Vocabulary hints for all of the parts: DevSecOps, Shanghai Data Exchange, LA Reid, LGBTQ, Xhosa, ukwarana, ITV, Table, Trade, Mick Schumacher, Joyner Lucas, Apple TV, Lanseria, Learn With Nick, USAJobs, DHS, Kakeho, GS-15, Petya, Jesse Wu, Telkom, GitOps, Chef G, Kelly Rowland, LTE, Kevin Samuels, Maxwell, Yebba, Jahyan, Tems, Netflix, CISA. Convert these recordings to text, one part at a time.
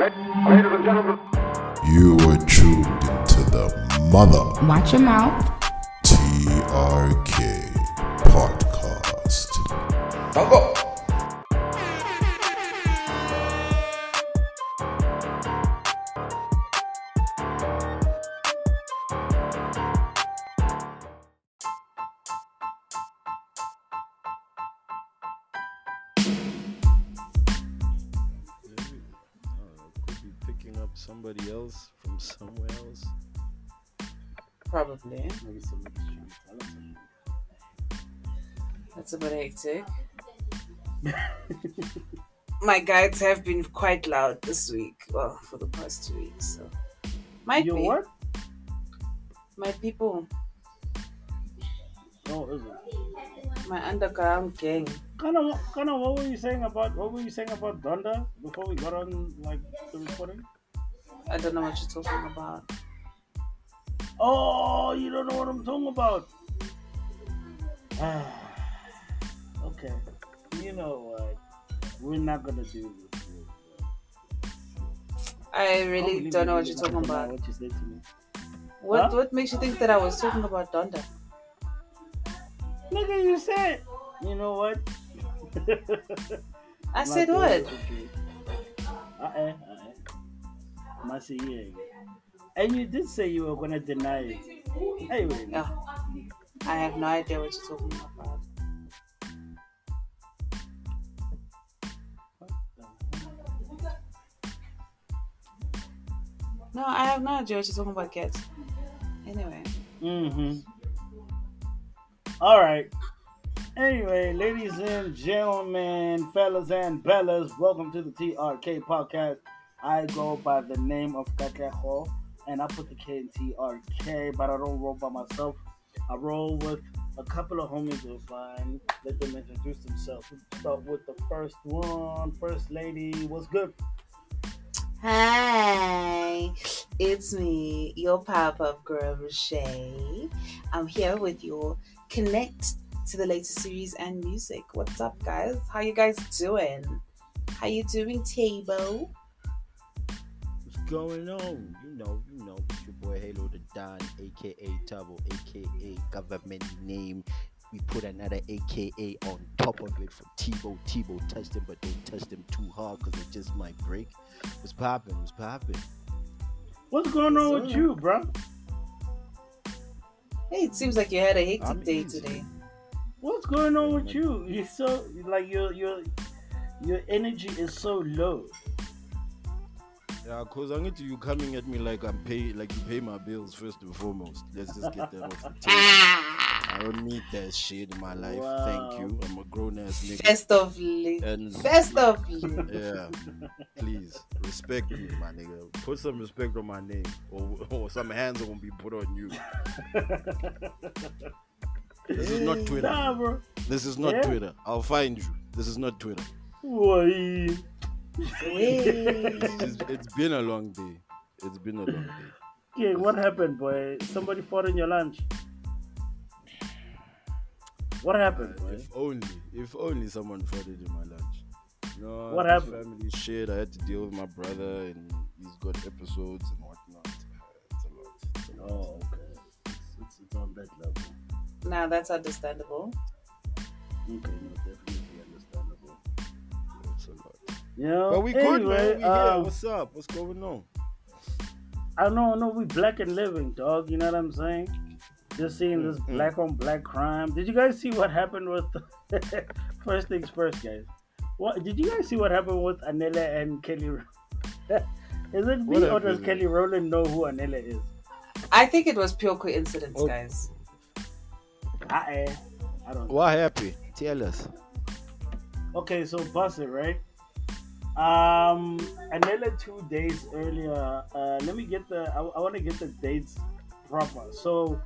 Ladies and gentlemen. You were tuned into the mother. Watch your mouth. TRK Podcast. Go. Somebody else from somewhere else? Probably. Maybe somebody's trying to tell us something. That's a bit hectic. My guides have been quite loud this week. Well, for the past 2 weeks. So. Your what? My people. No, it isn't. My underground gang. Kind of. What were you saying about Donda before we got on like the recording? I don't know what you're talking about. Oh, you don't know what I'm talking about. Okay. You know what? We're not going to do this. I really don't know what you're talking about. What you said to me. What makes you think that I was talking about Donda? Look at you said. You know what? I said what? And you did say you were going to deny it. Anyway. No, I have no idea what you're talking about. No, I have no idea what you're talking about, kids. Anyway. All right. Anyway, ladies and gentlemen, fellas and bellas, welcome to the TRK Podcast. I go by the name of Kakeho, and I put the K in TRK, but I don't roll by myself. I roll with a couple of homies of mine. Let them introduce themselves. Let's start with the first one. First lady, what's good? Hi, it's me, your pop-up girl, Roche. I'm here with your Connect to the latest series and music. What's up, guys? How you guys doing? How you doing, Tebow? Going on, you know, it's your boy Halo the Don, aka Tebow, aka government name. We put another aka on top of it for Tebow. Tebow touched him, but don't touch him too hard because it just might break. What's poppin'? What's going on with you, bro? Hey, it seems like you had a hectic day today. What's going on with you? You're so like your energy is so low. Yeah, cause I'm into you coming at me like I'm paid, like you pay my bills first and foremost. Let's just get that off the table. I don't need that shit in my life. Wow. Thank you. I'm a grown ass nigga. Best of you. Yeah, please respect me, my nigga. Put some respect on my name, or some hands are gonna be put on you. This is not Twitter. Nah, bro. This is not Twitter. I'll find you. This is not Twitter. Why? It's been a long day. Okay, what happened, boy? Somebody fought in your lunch. What happened, boy? If only someone fought in my lunch. No, what happened? Family shit. I had to deal with my brother, and he's got episodes and whatnot. It's a lot. Oh, okay. It's on that level. Now that's understandable. Okay, no, definitely understandable. It's a lot. Yeah, but we good, man. We here. What's up? What's going on? I know. We black and living, dog. You know what I'm saying? Just seeing this black on black crime. Did you guys see what happened with? First things first, guys. What did you guys see? What happened with Anele and Kelly? Is it me or does Kelly Rowland know who Anele is? I think it was pure coincidence, guys. I don't know. What happened? Tell us. Okay, so bust it, right? Anele 2 days earlier. I want to get the dates proper so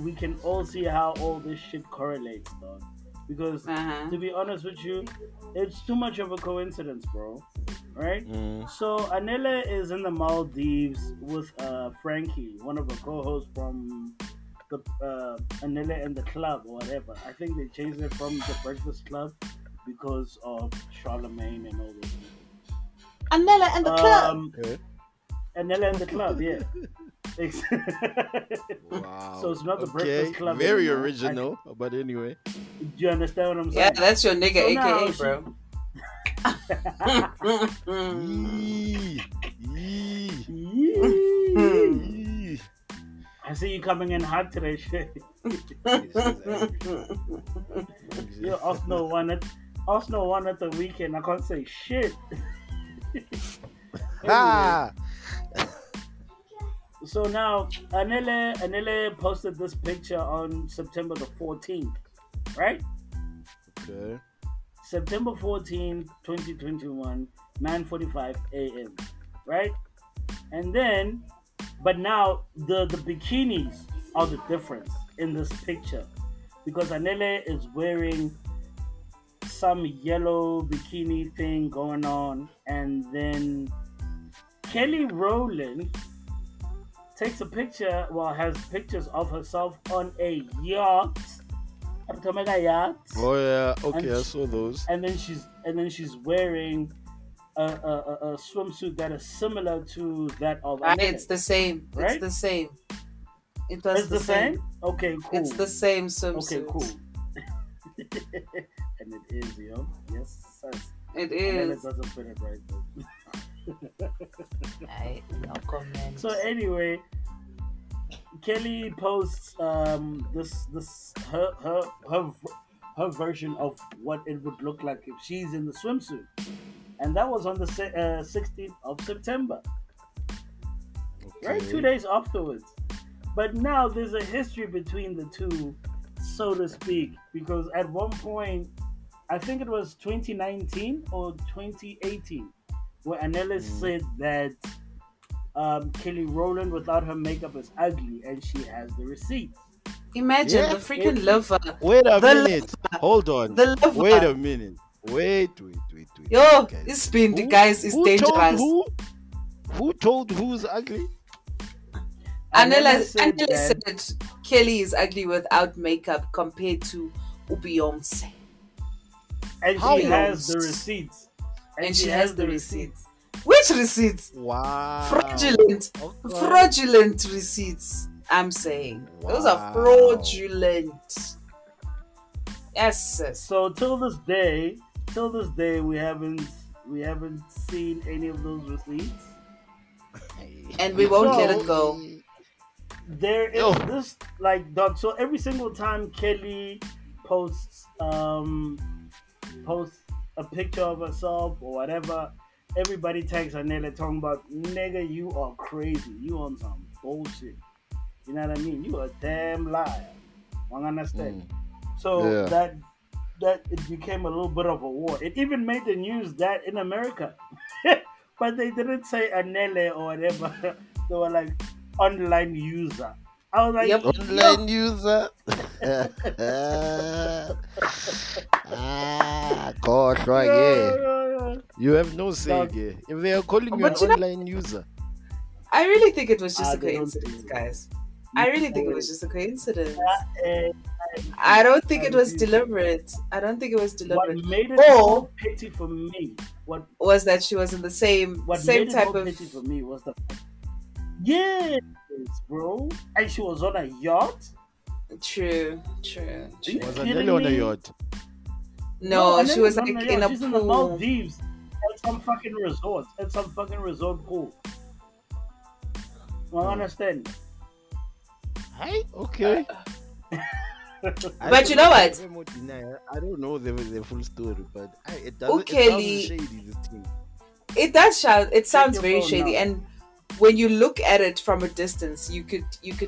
we can all see how all this shit correlates, dog. Because to be honest with you, it's too much of a coincidence, bro. Right? Mm. So Anele is in the Maldives with Frankie, one of the co-hosts from the Anele and the Club or whatever. I think they changed it from the Breakfast Club because of Charlemagne and all this. Anele and the club. Anele and the club, yeah. Wow. So it's not the Breakfast Club. Very anymore. Original, but anyway. Do you understand what I'm saying? Yeah, that's your nigga, so AKA, bro. I see you coming in hot today, shit. Yo, Arsenal won at the weekend. I can't say shit. Ah. So now, Anele posted this picture on September the 14th, right? Okay. September 14th, 2021, 9:45 a.m., right? And then, but now the bikinis are the difference in this picture, because Anele is wearing some yellow bikini thing going on, and then Kelly Rowland takes a picture, well, has pictures of herself on a yacht. Oh yeah, okay, I saw those. And then she's wearing a swimsuit that is similar to that of. It's the same. Right? It's the same. It was it's the same. Okay, cool. It's the same swimsuit. Okay, cool. And it is, yo. Yes, it is. And it doesn't fit it right though. So anyway, Kelly posts her version of what it would look like if she's in the swimsuit, and that was on the 16th of September, okay. Right, 2 days afterwards. But now there's a history between the two, so to speak, because at one point, I think it was 2019 or 2018. Where Anele said that Kelly Rowland without her makeup is ugly, and she has the receipts. Imagine the freaking lover. Wait a minute. Lover. Hold on. The lover. Wait a minute. Wait. Yo, this spin, guys, is dangerous. Who told who's ugly? Anele said Kelly is ugly without makeup compared to Beyoncé. And she has the receipts. And she has the receipts. Which receipts? Wow. Fraudulent receipts, I'm saying. Wow. Those are fraudulent. Yes. So till this day, we haven't seen any of those receipts. And we won't let it go. There is this, like, dog. So every single time Kelly posts a picture of herself or whatever, everybody tags Anele talking about, nigga, you are crazy. You on some bullshit. You know what I mean? You a damn liar. I understand. So that it became a little bit of a war. It even made the news that in America. But they didn't say Anele or whatever. They were like, online user. I was like, online user. Gosh, right, yeah. You have no say, yeah. If they are calling you an online user. I really think it was just a coincidence, guys. I really think it was just a coincidence. I don't think it was deliberate. What made it more pity for me was that she was in the same type of... What made it more pity for me was the... Yes, bro. And she was on a yacht. True. She was on a yacht. No, she was like in a pool. She's in the Maldives at some fucking resort. Pool. I understand. Hi. Okay. But you know what? I don't know the full story, but it does. Okay, it sounds shady. This thing. It does sound. It sounds very shady, and when you look at it from a distance, you could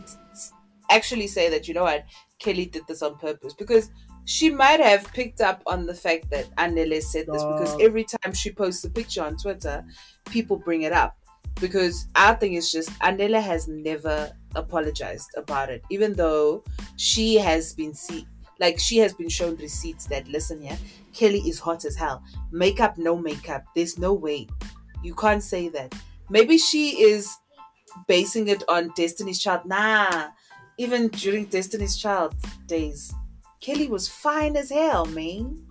actually say that, you know what, Kelly did this on purpose, because she might have picked up on the fact that Anele said this, because every time she posts a picture on Twitter, people bring it up. Because our thing is just, Anele has never apologized about it, even though she has been shown receipts that, listen here, Kelly is hot as hell. Makeup, no makeup. There's no way. You can't say that. Maybe she is basing it on Destiny's Child. Nah, even during Destiny's Child days, Kelly was fine as hell, man.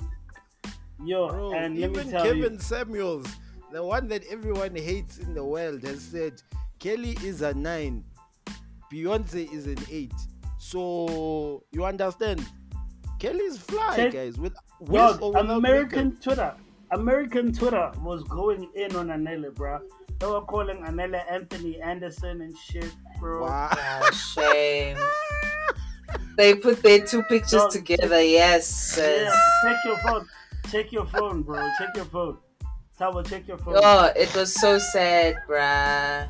Yo, and even Kevin Samuels the one that everyone hates in the world, has said Kelly is a 9, Beyonce is an 8. So you understand, Kelly's fly, guys. With American makeup. American Twitter was going in on Anele, bro. They were calling Anele Anthony Anderson and shit, bro. Wow, shame. They put their two pictures together. Yes. Yeah, check your phone, bro. Check your phone. Tabo, check your phone. Oh, it was so sad, bruh.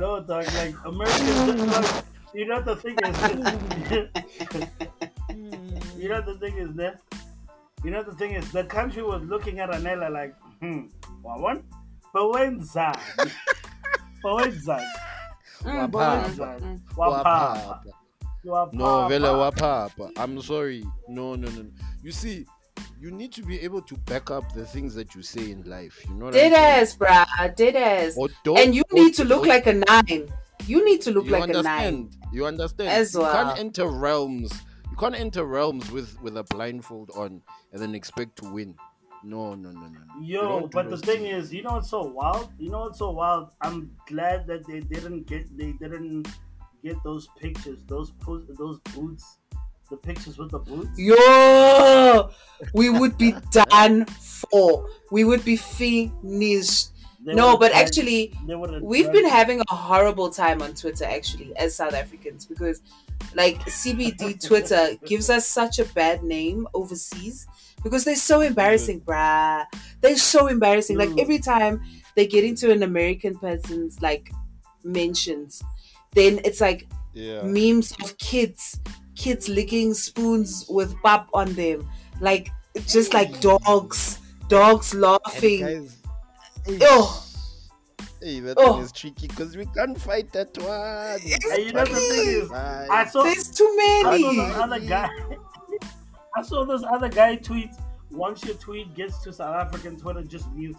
No, dog, like American, like, you know the thing is, the country was looking at Anele like, Wawan, Pawenza, Wapapa, no, Vela Wapapa. I'm sorry, no. You see, you need to be able to back up the things that you say in life. You know what I mean? Dead ass, bruh. And you need to look like a 9. You need to look like a 9. You understand? As well. You can't enter realms. You can't enter realms with a blindfold on and then expect to win. No. Yo, but the thing is, you know what's so wild? I'm glad that they didn't get those pictures, those boots. The pictures with the boots. Yo, we would be done for. We would be finished. We've been having a horrible time on Twitter, actually, as South Africans, because like CBD Twitter gives us such a bad name overseas because they're so embarrassing, bruh. They're so embarrassing. Like every time they get into an American person's like mentions, then it's like memes of kids licking spoons with pap on them, like just like dogs laughing. Guys, that thing is tricky because we can't fight that one. You know the thing is, there's too many. I saw this other guy tweet. Once your tweet gets to South African Twitter, just mute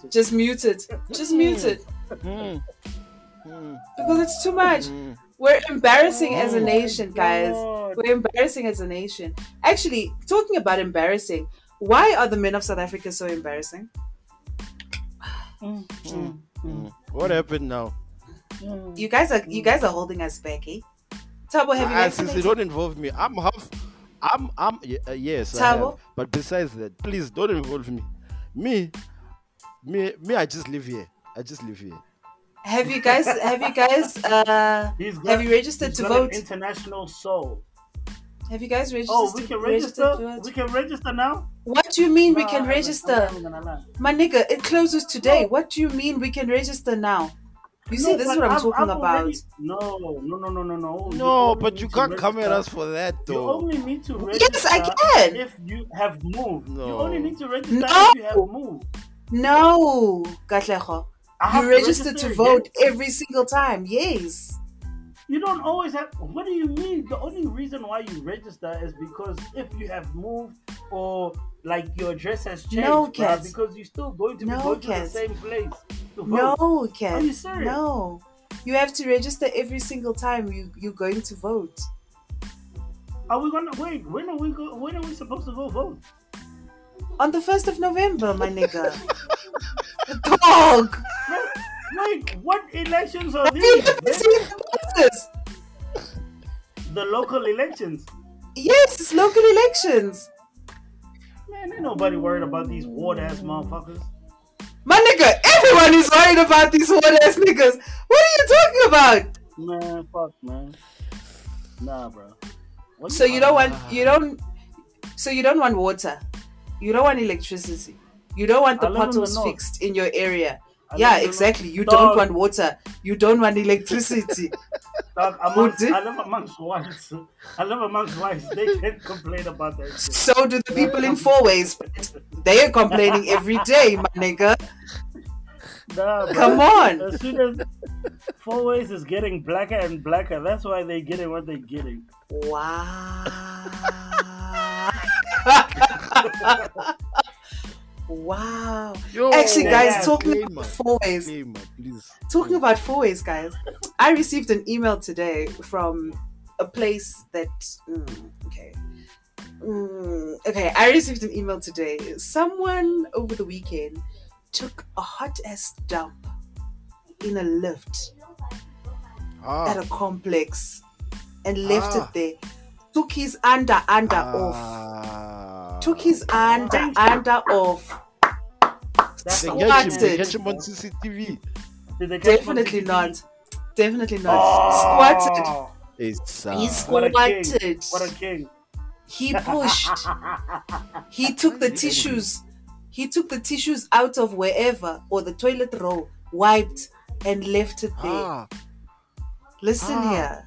it. Because it's too much. We're embarrassing as a nation, guys. We're embarrassing as a nation. Actually, talking about embarrassing, why are the men of South Africa so embarrassing? What happened now? You guys are holding us back, eh? Tabo, have you? Since you don't involve me, yes, Tabo? I have. But besides that, please don't involve me. Me, I just live here. Have you guys? Have you registered to vote? International soul. Have you guys registered? Oh, we can register. We can register now. What do you mean we can register? My nigga, it closes today. No. What do you mean we can register now? You see, this is what I'm talking about. No. No, but you can't come at us for that, though. You only need to register. Yes, I can. If you have moved, you only need to register if you have moved. No, Kakeho. You register to vote every single time. Yes. You don't always have. What do you mean? The only reason why you register is because if you have moved or like your address has changed, because you're still going to be going to the same place to vote. No, Kat. Are you serious? No. You have to register every single time you're going to vote. Are we gonna wait? When are we supposed to go vote? On the 1st of November, my nigga. Dog! Like, what elections are these? The local elections? Yes, it's local elections. Man, ain't nobody worried about these ward-ass motherfuckers. My nigga, everyone is worried about these ward-ass niggas. What are you talking about? Man, fuck, man. Nah, bro. So you don't want water? You don't want electricity. You don't want the potholes fixed in your area. Yeah, exactly. You don't want water. You don't want electricity. Dog, I live amongst whites. They can't complain about that. So do the people in Four Ways. They are complaining every day, my nigga. Nah, come on. As soon as Four Ways is getting blacker and blacker, that's why they're getting what they're getting. Wow. Wow. Yo, actually, guys, talking about Four Ways. I received an email today from a place that, I received an email today. Someone over the weekend took a hot ass dump in a lift at a complex and left it there. Took his under off. Took his under off. They catch him on CCTV. Definitely not. Oh. Squatted. He squatted. What a king. He pushed. He took the tissues. He took the tissues out of wherever or the toilet roll, wiped, and left it there. Listen here.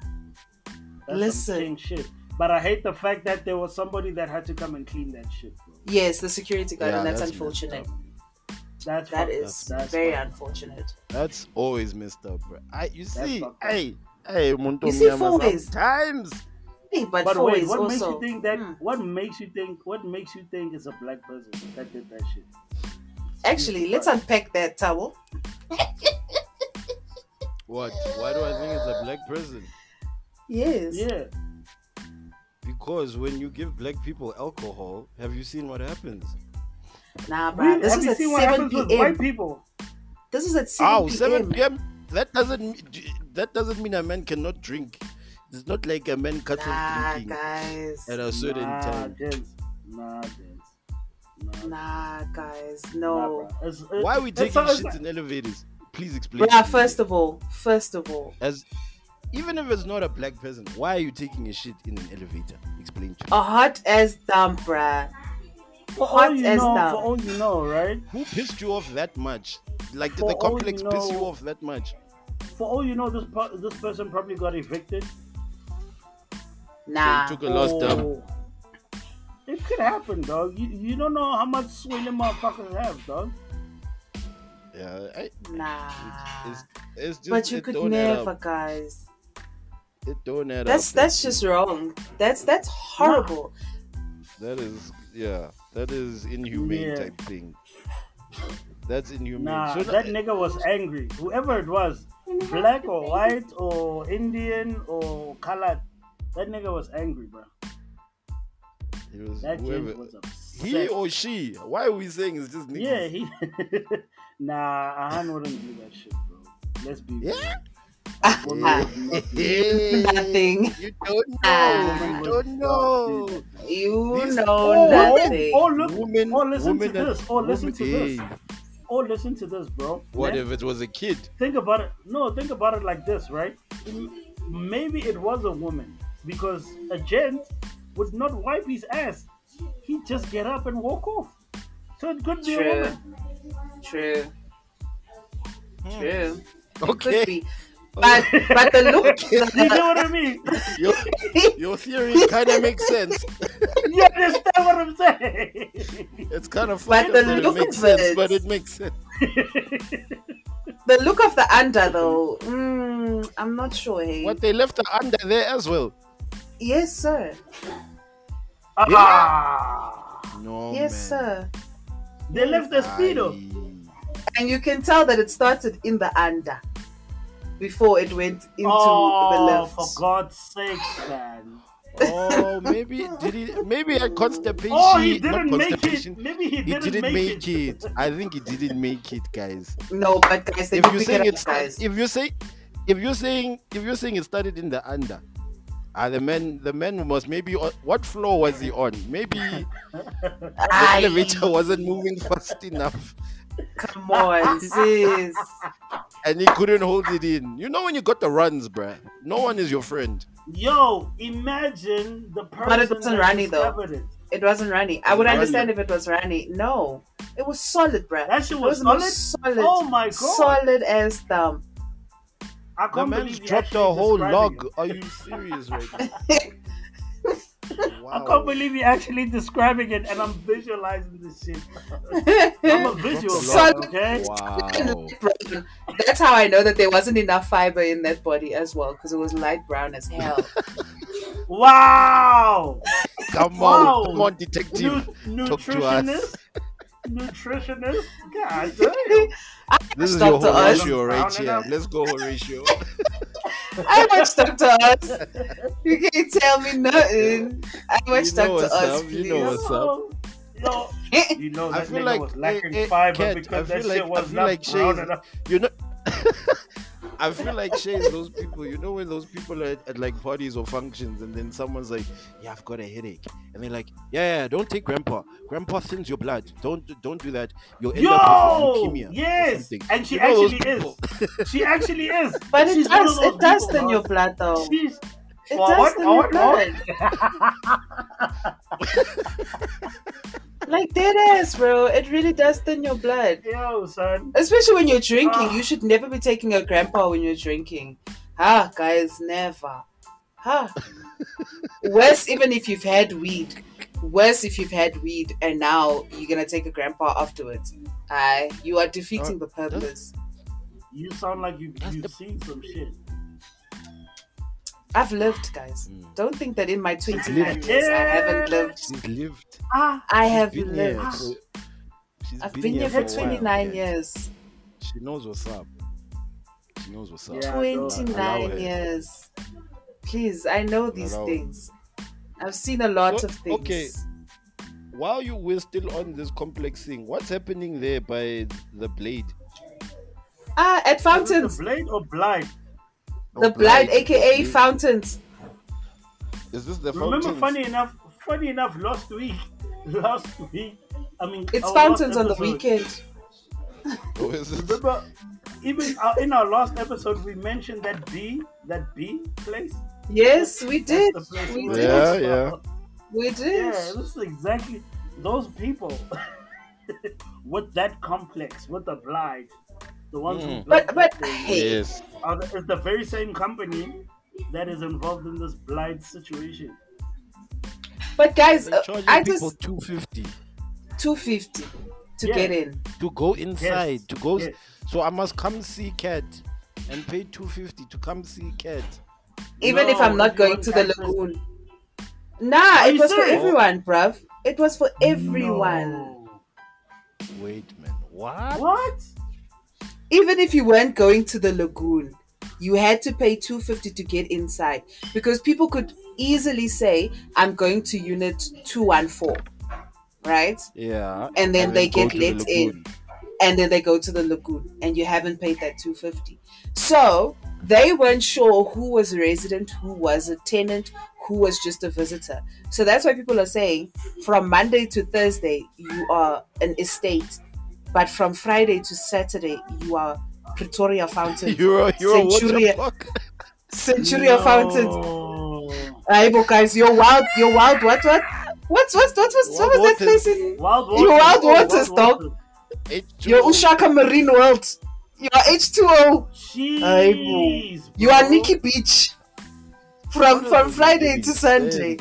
That's listen. Shit. But I hate the fact that there was somebody that had to come and clean that shit. Bro. Yes, the security guard, and that's unfortunate. That's very unfortunate. That's always messed up, bro. You see, sometimes. Hey, but wait, what also... makes you think that? What makes you think it's a black person that did that shit? Actually, let's unpack that, Tabo. What? Why do I think it's a black person? Yes. Yeah. Because when you give black people alcohol, have you seen what happens? Nah, bro. Really? This is at 7 p.m. 7 p.m. That doesn't mean a man cannot drink. It's not like a man cut off drinking guys, at a certain time. No. Nah, why are we taking shit in elevators? Please explain. Yeah, first of all. Even if it's not a black person, why are you taking a shit in an elevator? Explain to me. A hot ass dump, bruh. For all you know, right? Who pissed you off that much? Like, did the complex piss you off that much? For all you know, this person probably got evicted. Nah. So he took a loss dump. It could happen, dog. You don't know how much swilling motherfuckers have, dog. Yeah. It's just, but you could never, guys. It don't add up. That's just wrong. That's horrible. That is inhumane type thing. That's inhumane. That nigga was angry. Whoever it was, black or white or Indian or colored, that nigga was angry, bro. He was upset. He or she? Why are we saying it's just niggas? Yeah, Ahan wouldn't do that shit, bro. Let's be nothing. You don't know. You know nothing. Listen to this, bro. What if it was a kid? Think about it like this, right? Maybe it was a woman, because a gent would not wipe his ass. He'd just get up and walk off. So it could be a woman. True. Okay. It could be. But the look, you know what I mean? Your theory kind of makes sense. You understand what I'm saying? It's kind of funny, but it makes sense. The look of the under, though, I'm not sure. Hey. What, they left the under there as well? Yes, sir. Yes, sir. They left the speedo, and you can tell that it started in the under. Before it went into the left. Oh, for God's sake, man! Maybe a constipation. Oh, he didn't make it. Maybe he didn't make it. I think he didn't make it, guys. No, but guys, if you're saying it started in the under, the man was maybe. What floor was he on? Maybe the elevator wasn't moving fast enough. Come on, sis. And he couldn't hold it in. You know when you got the runs, bruh. No one is your friend. Yo, imagine the person. But it wasn't Rani, though. It wasn't Rani. I would understand if it was Rani. No, it was solid, bruh. That shit was solid. Oh my god, solid as thumb. The man dropped a whole log. Are you serious right now? Wow. I can't believe you're actually describing it, and I'm visualizing this shit. I'm a visual. Okay? Wow. That's how I know that there wasn't enough fiber in that body as well, because it was light brown as hell. Wow! Come on, detective. Talk to us. Nutritionist? God damn. This is your Horatio right here. Let's go, Horatio. I watched Talk to Us. You can't tell me nothing. I watched Talk to Us. Please. You know what's up. No, you know that nigga like was lacking fiber because that shit was not brown enough. You know. I feel like Shay's those people, you know, when those people are at like parties or functions and then someone's like, yeah, I've got a headache. And they're like, yeah, don't take grandpa. Grandpa thins your blood. Don't do that. You'll end up with leukemia. Yes. And she actually is. But it does thin your blood though. Like dead ass, bro. It really does thin your blood. Yo, son. Especially when you're drinking. You should never be taking a grandpa when you're drinking. Guys, never. Worse even if you've had weed. Worse if you've had weed and now you're going to take a grandpa afterwards. You are defeating the purpose. You sound like you've seen some shit. I've lived, guys. Don't think that in my 29 years I haven't lived. She's lived. I have lived. I've been here for 29 years. She knows what's up. 29 years. Please, I know these things. I've seen a lot of things. Okay. While we're still on this complex thing, what's happening there by the Blade? At Fountains. The Blade or Blind? The Blind, aka Fountains. Is this the Fountains? Remember, funny enough, last week, I mean, it's Fountains on the weekend. Remember, even in our last episode, we mentioned that B place. Yes, we did. We did. Yeah, this is exactly those people with that complex, with the Blind. The ones who it's the very same company that is involved in this blind situation. But guys, I just $250 to get in, to go inside, to go. Yes. So I must come see Cat and pay $250 to come see Cat, even if I'm not going to the lagoon. Nah, it was for everyone, bruv. It was for everyone. No. Wait, man, what? Even if you weren't going to the lagoon, you had to pay $250 to get inside because people could easily say, I'm going to unit 214, right? Yeah. And then they get let in and then they go to the lagoon and you haven't paid that $250. So they weren't sure who was a resident, who was a tenant, who was just a visitor. So that's why people are saying from Monday to Thursday, you are an estate. But from Friday to Saturday, you are Pretoria Fountains. You're Centuria Fountains. Aibo, guys, you're wild. What was that place in? You're Wild Waters, dog. You're Ushaka Marine World. You are H2O. Aibo. You are Nikki Beach. From Friday to Sunday.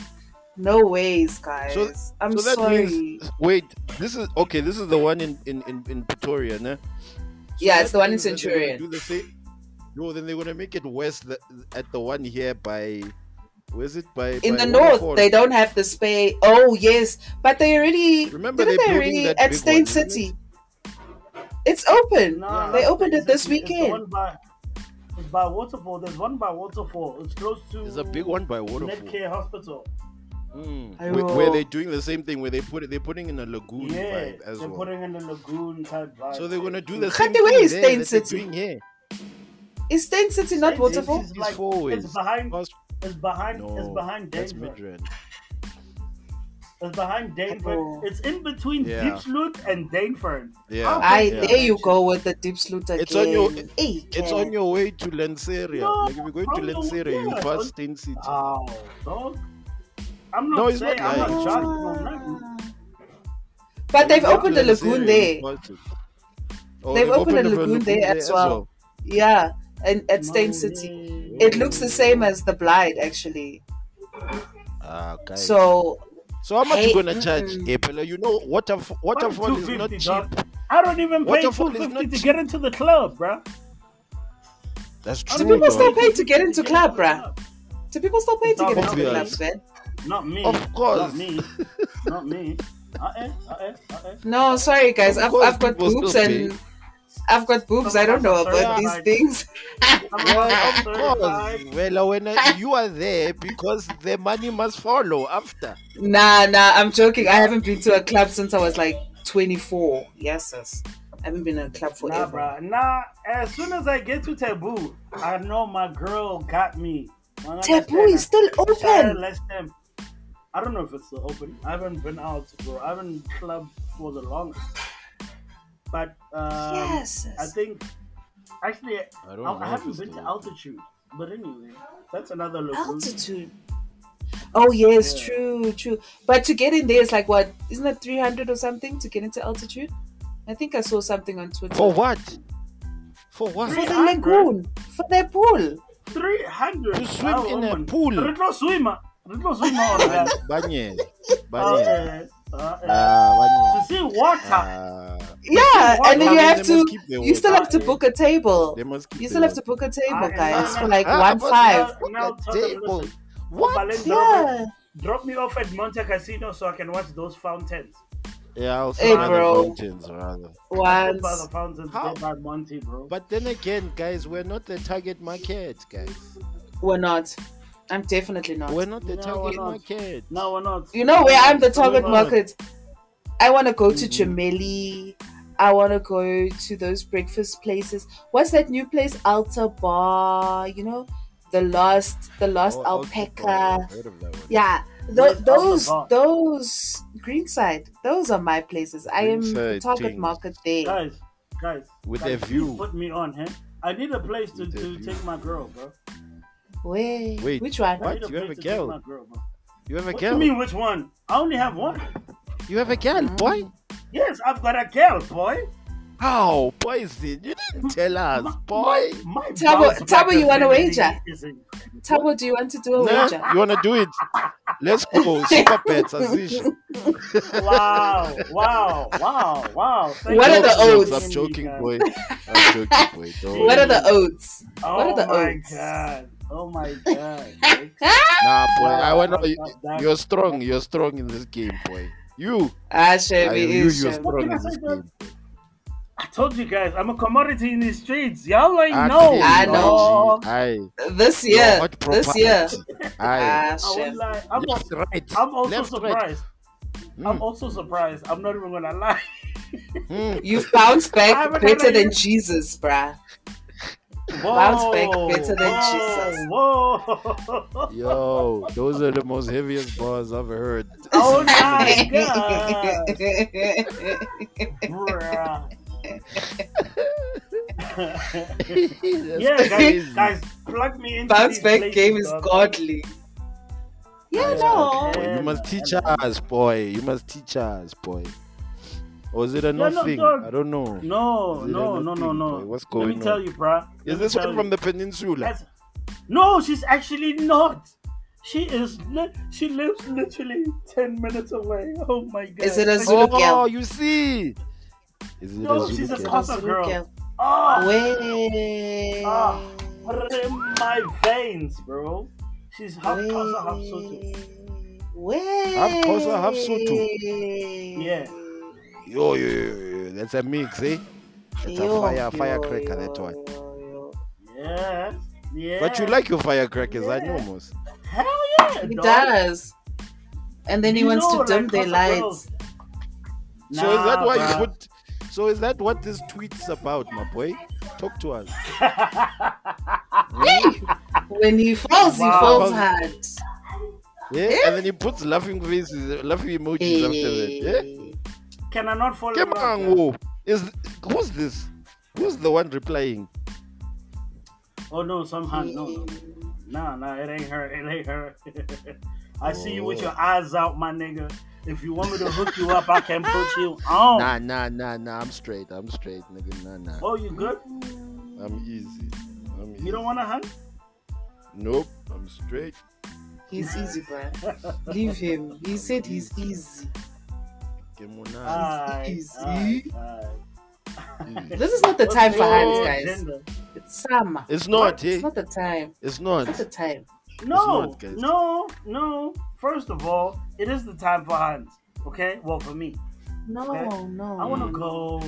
No ways, guys. So sorry. Means, wait, this is the one in Pretoria, no? So yeah, it's the one in Centurion. Do the same. No, then they're going to make it west at the one here by... Where's it? In the north, Ford. They don't have the space. Oh, yes. But they already... Remember they already at Stain City. It's open. No, they opened it this weekend. It's by Waterfall. There's one by Waterfall. It's close to... There's a big one by Waterfall. Netcare Hospital. Where they're doing the same thing, where they're putting in a lagoon vibe as well. They're putting in a lagoon type vibe. So they're gonna do the same thing there they're doing here. Is Stain City not Waterfall? It's like forward. It's behind Denver. It's behind Denver. It's in between Diepsloot and Denver. Yeah. There you go with the Diepsloot again. It's on your way to Lanseria. No, like if you're going to Lanseria, you pass Stain City. Oh, dog. I'm not saying I'm not judging. But they've opened a lagoon there. They've opened a lagoon there as well. Yeah, and at Stain City. It looks the same as the Blind, actually. Okay. So how much you gonna charge, April? You know, waterfall is not cheap. I don't even pay $250 to get into the club, bro. That's true. Do people still pay to get into club, bro? Do people still pay to get into the club, man? Not me. Of course. Not me. No, sorry guys. I've got groups and I've got boobs. I don't know about these things. Well, of course. Well, when you are there, because the money must follow after. Nah, I'm joking. I haven't been to a club since I was like 24. Yes, sis. I haven't been in a club forever. Nah, as soon as I get to Taboo, I know my girl got me. Taboo is still open. I don't know if it's still open. I haven't been out, bro. I haven't clubbed for the longest. But yes. I think actually I haven't been to Altitude. But anyway, that's another location. Altitude. Oh yes, yeah. True. But to get in there is like what? Isn't it 300 or something to get into Altitude? I think I saw something on Twitter. For what? For what? For the lagoon. For their pool. 300. To swim in a pool. Retro swimmer. To see water. Yeah, and then you still have to book a table. You still have to book a table, guys, for like 1.5. What? Yeah. Drop me off at Monte Casino so I can watch those fountains. Yeah, I'll see fountains rather. Once. How? Monty, bro. But then again, guys, we're not the target market, guys. We're not. I'm definitely not. We're not the target market. No, we're not. You know where I'm the target market? I want to go to Jameli. I want to go to those breakfast places. What's that new place? Alta Bar. You know, the lost alpaca. Heard of that one. Yeah, those Greenside. Those are my places. Greenside, I am the target market there. Guys. With a view. Put me on, huh? I need a place to take my girl, bro. Wait, which one? What? You have a girl? You have a girl? What do you mean, which one? I only have one. You have a girl, boy? Yes, I've got a girl, boy. How, poison? You didn't tell us, boy. Tabo, you want a wager? Tabo, do you want to do a wager? You want to do it? Let's go. Super pets, as usual. Wow. What are the odds? I'm joking, boy. What are the odds? Oh my god. Nah, boy. I want to. You're strong. You're strong in this game, boy. You're strong in this game. I told you guys, I'm a commodity in these streets. Y'all like know. I know. This year. I'm also surprised. I'm not even gonna lie. You've bounced back better than Jesus, bruh. Jesus. Whoa. Yo, those are the most heaviest bars I've heard. Oh my god. Bruh. Yeah, guys, plug me in. Bounce back game is godly. Yeah, no. Okay. You must teach us, boy. Or is it a nothing? I don't know. No. What's going on? Let me tell you, bruh. Is this one from the peninsula? No, she's actually not. She lives literally 10 minutes away. Oh my god. Is it a Zulu girl? Oh, you see. She's a Xhosa girl. Put it in my veins, bro. She's half Xhosa, half Sotho. Half Xhosa, half Sotho. Yeah. Yo. That's a mix, eh? That's a firecracker, that one. Yeah. But you like your firecrackers, I know most. Hell yeah! He does. And then he wants to dim their lights. So is that why you put... So is that what this tweet's about, my boy? Talk to us. When he falls, he falls hard. Yeah? And then he puts laughing faces, laughing emojis after that. Yeah? Can I not follow? Come on, who's this? Who's the one replying? Oh no, no. Nah, it ain't her. I see you with your eyes out, my nigga. If you want me to hook you up, I can put you on. Nah. I'm straight, nigga. Nah. Oh, you good? I'm easy. You don't want to hunt? Nope. I'm straight. He's easy, bro. Leave him. He said he's easy. He's easy. This is not the time for hands, guys. It's summer. It's not the time. No. First of all, it is the time for hands. Okay? Well, for me. No. I want to go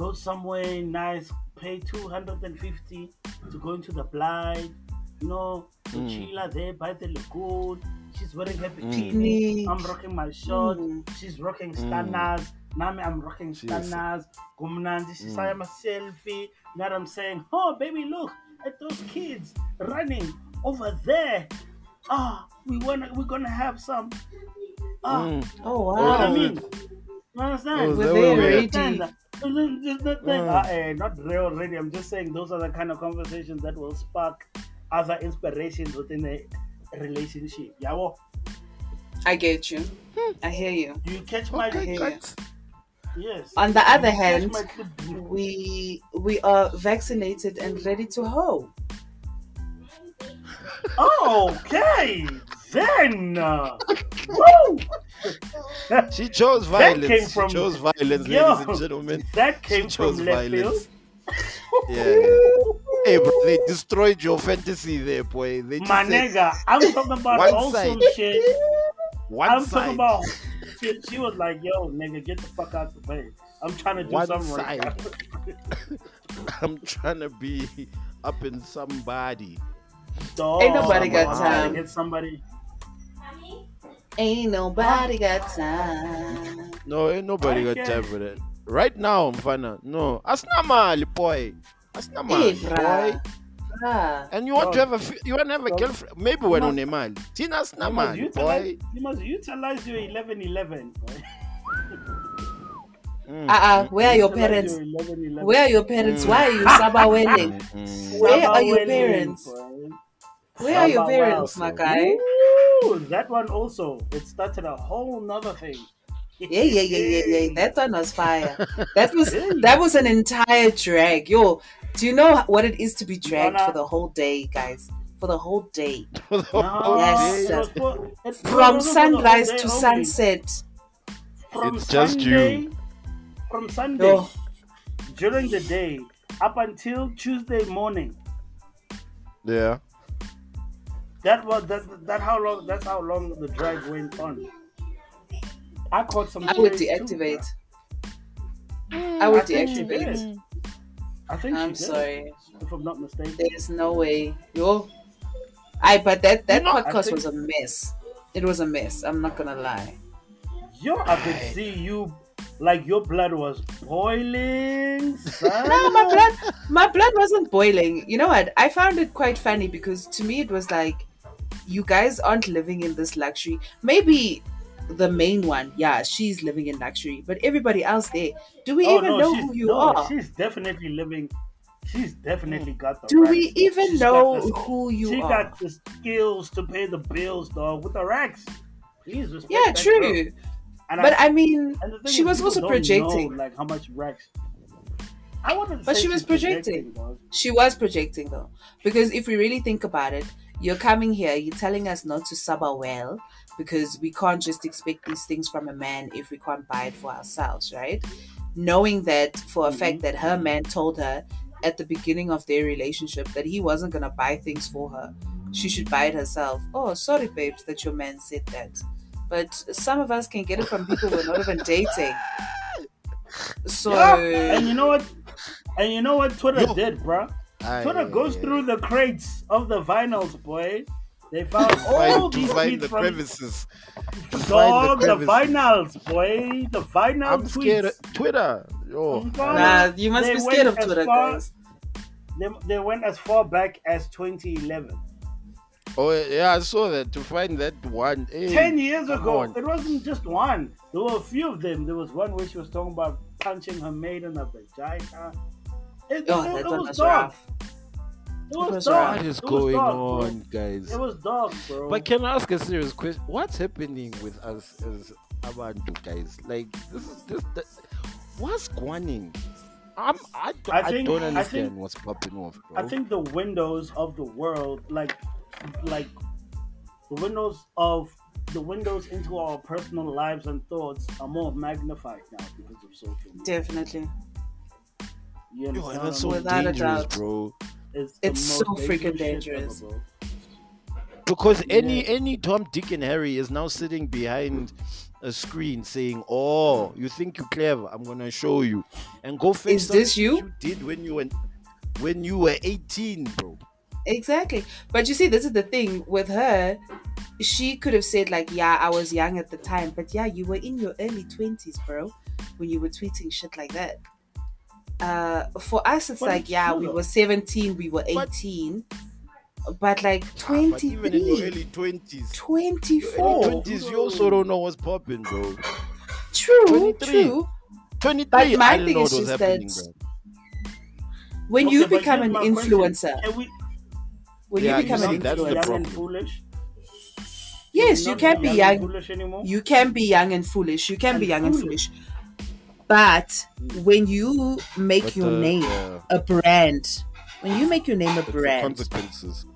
go somewhere nice, pay $250 to go into the blind, you know, the chiller there by the lagoon. She's wearing her bikini. I'm rocking my shirt. She's rocking standards. Nami, I'm rocking standards. Gumnandi, she's I am a selfie. Now I'm saying, oh, baby, look at those kids running over there. Ah, oh, we're gonna have some. Ah, oh wow! You know what I mean? You understand? Not real radio. I'm just saying those are the kind of conversations that will spark other inspirations within a relationship. Yeah, well, I get you. I hear you. You catch my head. Yes. On the other hand, we are vaccinated and ready to hoe. Okay, then. Woo! She chose violence. Ladies and gentlemen. That came from left field. Yeah. Hey, bro, they destroyed your fantasy there, boy. My nigga, I'm talking about wholesome shit. Talking about shit. She was like, yo, nigga, get the fuck out the way. I'm trying to do something right now. I'm trying to be up in somebody. Dog. Ain't nobody got time. Get somebody. Mommy? Ain't nobody got time. No, ain't nobody got time for that. Right now, Mfana. No. Asnama, boy. Asnama, boy. And you want to have a girlfriend? Maybe when on a man. Tina's Nama, boy. You must utilize your 11-11, boy. Where are your parents? Where are your parents? Why are you sabawelling? Where are your parents? Where are your parents, my guy? That one also. It started a whole nother thing. Yeah. That one was fire. That was an entire drag. Yo, do you know what it is to be dragged for the whole day, guys? For the whole day. Yes. From sunrise to sunset. It's just you. From Sunday during the day up until Tuesday morning. Yeah. That's how long the drive went on. I caught some. I would deactivate. I think I'm sorry. If I'm not mistaken. There's no way. Yo. But that podcast was a mess. It was a mess. I'm not gonna lie. Yo, I could see you. Like your blood was boiling. Son. No, my blood wasn't boiling. You know what? I found it quite funny because to me it was like, you guys aren't living in this luxury. Maybe the main one, yeah, she's living in luxury, but everybody else there, do we even know who you are? She's definitely got the Do we even know who you are? She got the skills to pay the bills, dog, with the racks. Jesus. Yeah, true. Girl. She was also projecting. Know, like how much racks? I wouldn't. But she was projecting. She was projecting though, because if we really think about it, you're coming here, you're telling us not to saba well, because we can't just expect these things from a man if we can't buy it for ourselves, right? Knowing that for a fact that her man told her at the beginning of their relationship that he wasn't gonna buy things for her, she should buy it herself. Oh, sorry, babes, that your man said that. But some of us can get it from people we're not even dating. So yeah. And you know what? Twitter did, bruh? Twitter goes through the crates of the vinyls, boy. They found all these tweets from crevices. Dog, the vinyls, boy. The vinyl I'm tweets. Scared of Twitter. Yo. Nah, you must be scared of Twitter, guys. They went as far back as 2011. Oh yeah, I saw that. To find that one 10 years ago, it wasn't just one. There were a few of them. There was one where she was talking about punching her maid in the vagina. It was dark. What is going on, guys? It was dark, bro. But can I ask a serious question? What's happening with us as Abantu guys? Like this what's going on? I don't understand what's popping off, bro. I think the windows of the world, like the windows into our personal lives and thoughts are more magnified now because of social media. Definitely. You know, that's so dangerous, bro. It's so freaking dangerous. Because any Tom, Dick and Harry is now sitting behind a screen saying, "Oh, you think you're clever? I'm gonna show you." And go face this you did when you were 18, bro. Exactly. But you see, this is the thing with her. She could have said like, "Yeah, I was young at the time," but yeah, you were in your early 20s, bro, when you were tweeting shit like that. For us, it's like, yeah, we were 17, we were 18. But like 23, but even in your early 20s, 24, early 20s, you also don't know what's popping, bro. True, 23. True. 23. But my thing is just that when you become an influencer, that's the problem. Yes, you can be young. You can be young and foolish. But when you make your name a brand. When you make your name a brand, consequences.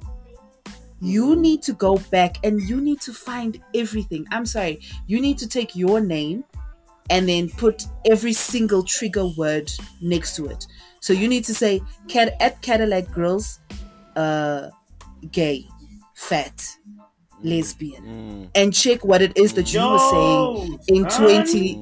You need to go back and you need to find everything. I'm sorry. You need to take your name and then put every single trigger word next to it. So you need to say, at Cadillac Girls, gay, fat, lesbian, and check what it is that you were saying in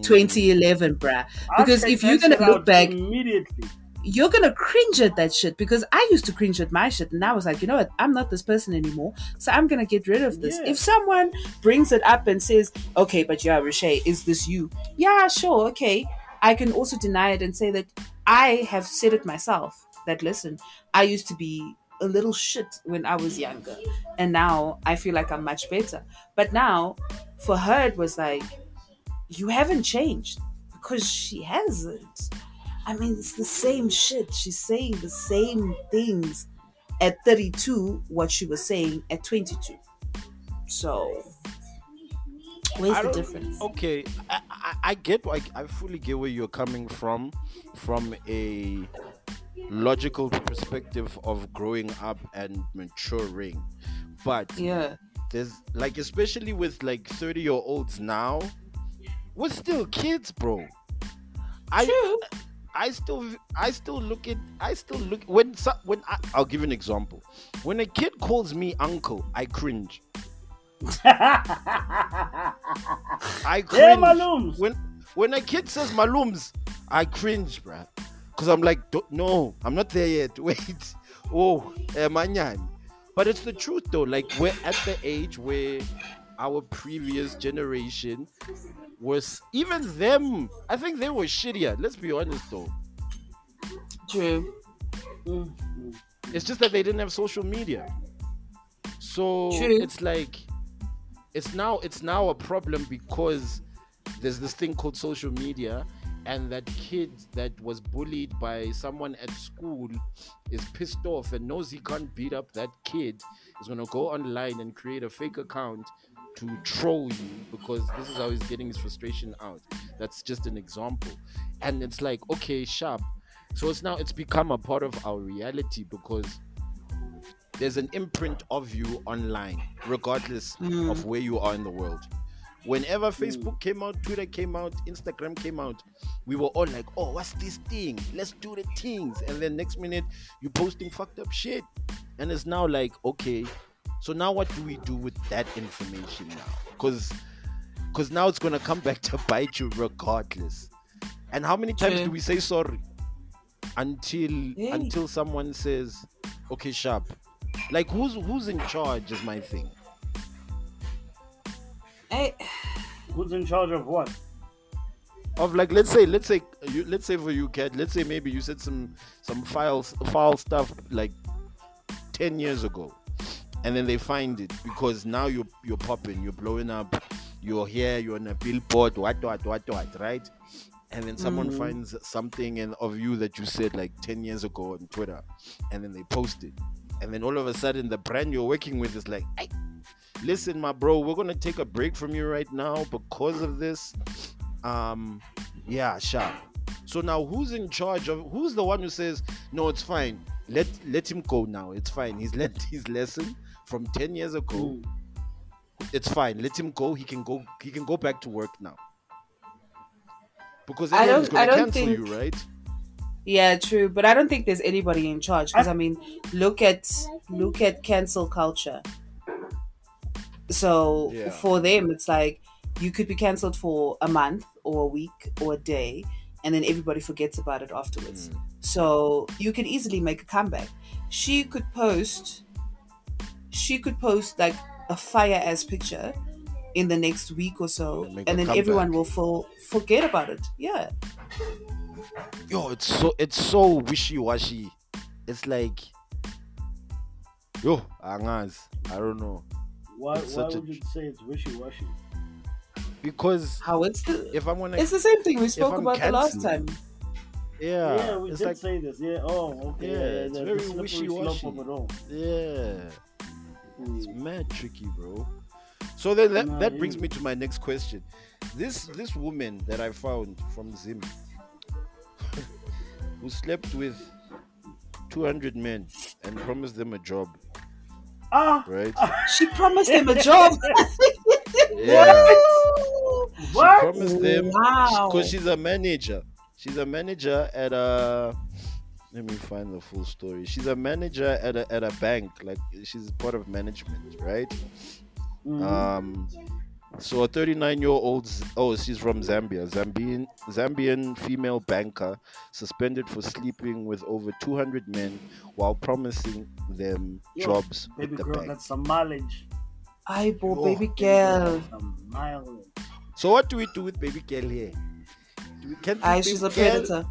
2011, bruh. Because if you're going to look back immediately, you're gonna cringe at that shit, because I used to cringe at my shit, and I was like, you know what, I'm not this person anymore, so I'm gonna get rid of this. Yeah. If someone brings it up and says, okay, but yeah, Roche, is this you? Yeah, sure, okay. I can also deny it and say that I have said it myself, that listen, I used to be a little shit when I was younger, and now I feel like I'm much better. But now, for her, it was like, you haven't changed, because she hasn't. I mean, it's the same shit. She's saying the same things at 32, what she was saying at 22. So, where's the difference? Okay, I get, I fully get where you're coming from a logical perspective of growing up and maturing. But yeah, there's like, especially with like 30-year-olds now, we're still kids, bro. True. I still look when I'll give an example. When a kid calls me uncle, I cringe. I cringe. Yeah, Malooms. When a kid says Malooms, I cringe, bruh. Because I'm like, no, I'm not there yet. Wait. Oh, manyan. But it's the truth though. Like, we're at the age where our previous generation was, even them, I think they were shittier. Let's be honest though. True. It's just that they didn't have social media. So true. It's like, it's now a problem, because there's this thing called social media, and that kid that was bullied by someone at school is pissed off and knows he can't beat up that kid, is going to go online and create a fake account to troll you, because this is how he's getting his frustration out. That's just an example. And it's like, okay, sharp. So it's become a part of our reality, because there's an imprint of you online, regardless of where you are in the world. Whenever Facebook came out, Twitter came out, Instagram came out, we were all like, oh, what's this thing? Let's do the things. And then next minute, you're posting fucked up shit. And it's now like, okay, so now what do we do with that information now? Because now it's going to come back to bite you regardless. And how many times do we say sorry? Until someone says, okay, sharp. Like, who's in charge is my thing. Who's in charge of what? Of like, let's say for you, Kat, let's say maybe you said some foul stuff like 10 years ago. And then they find it, because now you're popping, you're blowing up, you're here, you're on a billboard, what, right? And then someone finds something of you that you said like 10 years ago on Twitter, and then they post it. And then all of a sudden, the brand you're working with is like, hey, listen, my bro, we're going to take a break from you right now because of this. Yeah, sharp. So now who's the one who says, no, it's fine. Let him go now. It's fine. He's learned his lesson from 10 years ago. It's fine. Let him go. He can go back to work now. Because everyone's going to cancel you, right? Yeah, true. But I don't think there's anybody in charge. Because, I mean, look at cancel culture. So for them, it's like you could be cancelled for a month or a week or a day, and then everybody forgets about it afterwards. Mm. So you can easily make a comeback. She could post like a fire-ass picture in the next week or so, and then everyone will forget about it. Yeah. Yo, it's so wishy-washy. It's like, yo, Angaz, I don't know. Why would you say it's wishy-washy? Because it's the same thing we spoke about the last time. Yeah, we did say this. Yeah, oh, okay. Yeah, it's very wishy-washy. Yeah, it's mad tricky, bro. So then that brings me to my next question. This woman that I found from Zim, who slept with 200 men and promised them a job. Right? She promised them a job. Yeah. What? She promised them, because she's a manager at a, let me find the full story. She's a manager at a bank, like she's part of management, right? Mm-hmm. So a 39-year-old, she's from Zambia, Zambian female banker suspended for sleeping with over 200 men while promising them jobs with the bank. That's some mileage. Baby girl. So what do we do with baby girl here? She's a predator.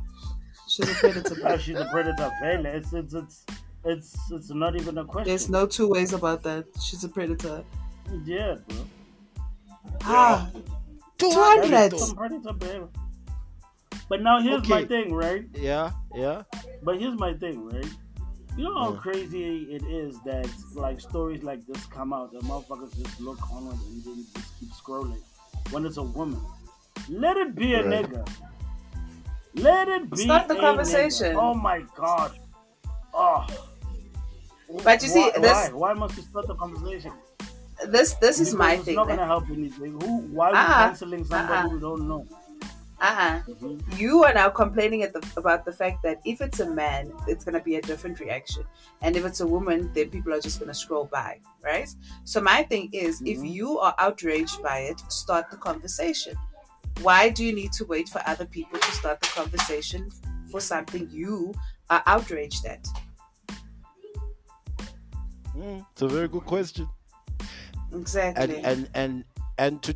She's a predator. It's not even a question. There's no two ways about that. She's a predator. Yeah, bro. 200. But now here's my thing, right? Yeah. But here's my thing, right? You know how crazy it is that like stories like this come out and motherfuckers just look on it and then just keep scrolling. When it's a woman, let it be a nigga. Let it be. Start the conversation. Nigga. Oh my god. Oh. But you see, why must you start the conversation? This is my thing. It's not gonna help anything. Why are you canceling somebody who don't know? Mm-hmm. You are now complaining about the fact that if it's a man, it's gonna be a different reaction, and if it's a woman, then people are just gonna scroll by, right? So my thing is, if you are outraged by it, start the conversation. Why do you need to wait for other people to start the conversation for something you are outraged at? It's a very good question. Exactly. And to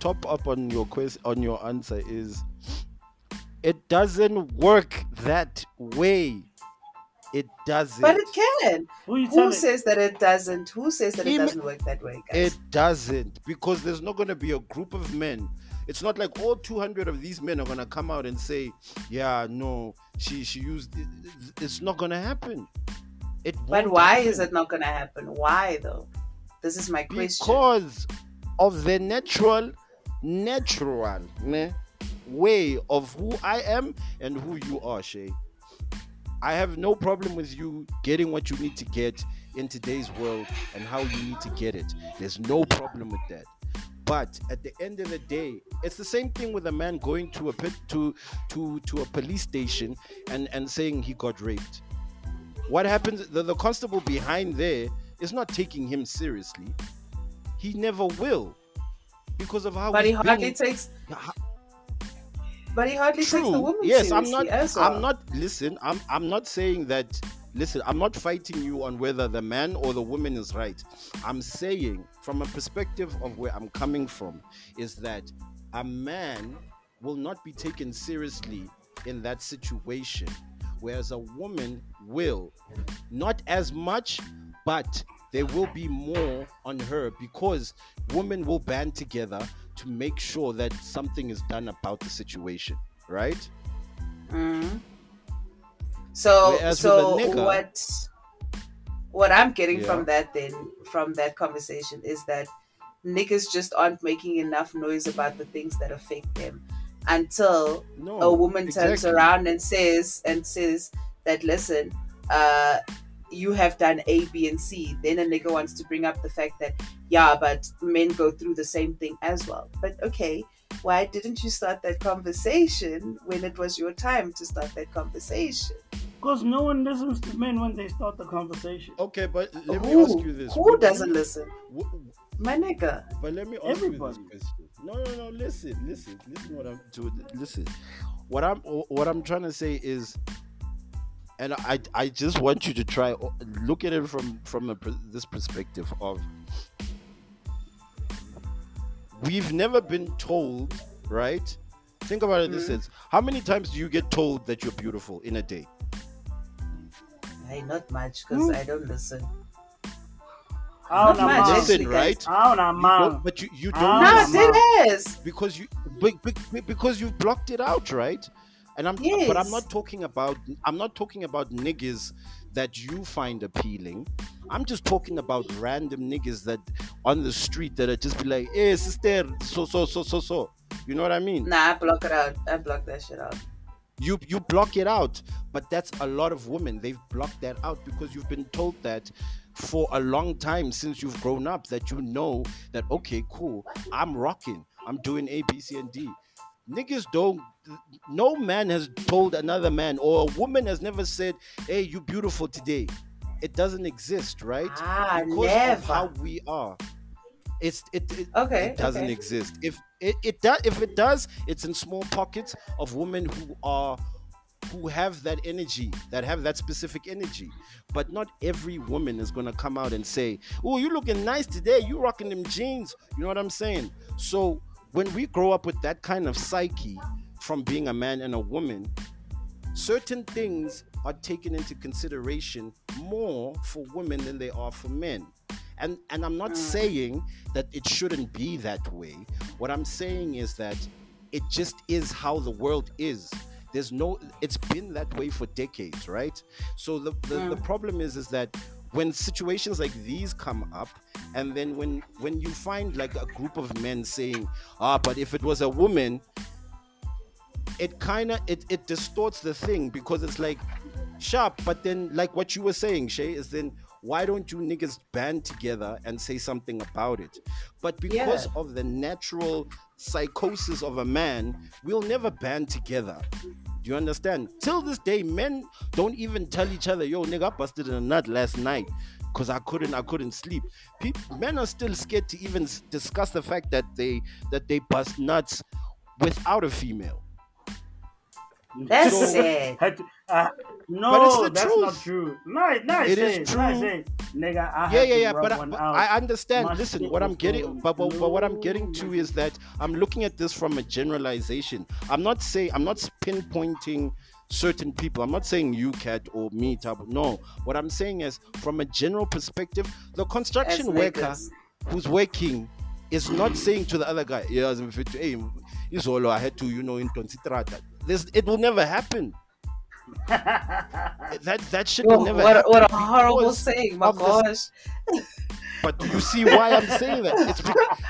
top up on your question, on your answer, is it doesn't work that way. It doesn't. But it can. Who says that it doesn't? Who says that it doesn't work that way, guys? It doesn't, because there's not going to be a group of men. It's not like all 200 of these men are going to come out and say, yeah, no, she used it. It's not going to happen. But why is it not going to happen? Why though? This is my question. Because of the natural way of who I am and who you are, Shay. I have no problem with you getting what you need to get in today's world and how you need to get it. There's no problem with that. But at the end of the day, it's the same thing with a man going to a police station and saying he got raped. What happens? The constable behind there is not taking him seriously. He never will, because of how. But he hardly takes the woman seriously. Yes, I'm not. Listen, I'm not saying that. Listen, I'm not fighting you on whether the man or the woman is right. I'm saying, from a perspective of where I'm coming from, is that a man will not be taken seriously in that situation, whereas a woman will. Not as much, but there will be more on her, because women will band together to make sure that something is done about the situation, right? Mm-hmm. So nigga, what I'm getting from that conversation is that niggas just aren't making enough noise about the things that affect them until a woman turns around and says that, listen, you have done A, B, and C. Then a nigga wants to bring up the fact that, yeah, but men go through the same thing as well. But okay, why didn't you start that conversation when it was your time to start that conversation? Because no one listens to men when they start the conversation. Okay, but let me ask you this. Who doesn't listen? my nigga. But let me ask you this question. No. Listen. What I'm trying to say is, and I just want you to try look at it from this perspective of, we've never been told, right? Think about it. This is, how many times do you get told that you're beautiful in a day? Hey, not much, because I don't listen. Not much, listen, right? You don't. No, it is because you've blocked it out, right? And I'm not talking about niggas that you find appealing. I'm just talking about random niggas that on the street that are just be like, hey sister, so. You know what I mean? Nah, I block it out. I block that shit out. You block it out, but that's a lot of women. They've blocked that out because you've been told that for a long time since you've grown up, that you know that, okay, cool, I'm rocking, I'm doing A, B, C, and D. Niggas don't. No man has told another man, or a woman has never said, hey, you beautiful today. It doesn't exist, right? Because never. Of how we are. It doesn't exist. If it does, it's in small pockets of women who have that energy, that have that specific energy. But not every woman is going to come out and say, oh, you looking nice today, you rocking them jeans. You know what I'm saying? So when we grow up with that kind of psyche from being a man and a woman, certain things are taken into consideration more for women than they are for men. And I'm not saying that it shouldn't be that way. What I'm saying is that it just is how the world is. It's been that way for decades, right? So the problem is that when situations like these come up, and then when you find like a group of men saying, but if it was a woman, it distorts the thing, because it's like, sharp, but then like what you were saying, Shay, is then, why don't you niggas band together and say something about it? But because of the natural psychosis of a man, we'll never band together. Do you understand? Till this day, men don't even tell each other, yo, nigga, I busted in a nut last night because I couldn't sleep. Men are still scared to even discuss the fact that they bust nuts without a female. That's it. No, that's truth. Not true. No, it is true. Nigga, I had to rub one out. I understand. Must Listen, what I'm getting, going. But what I'm getting to is that I'm looking at this from a generalization. I'm not pinpointing certain people. I'm not saying you, Kat, or me, Tabo. No, what I'm saying is from a general perspective, the construction worker who's working is not saying to the other guy, yeah, hey, I had to, intonsitrata. It will never happen. that shit will never happen. What a horrible saying, my gosh. But do you see why I'm saying that?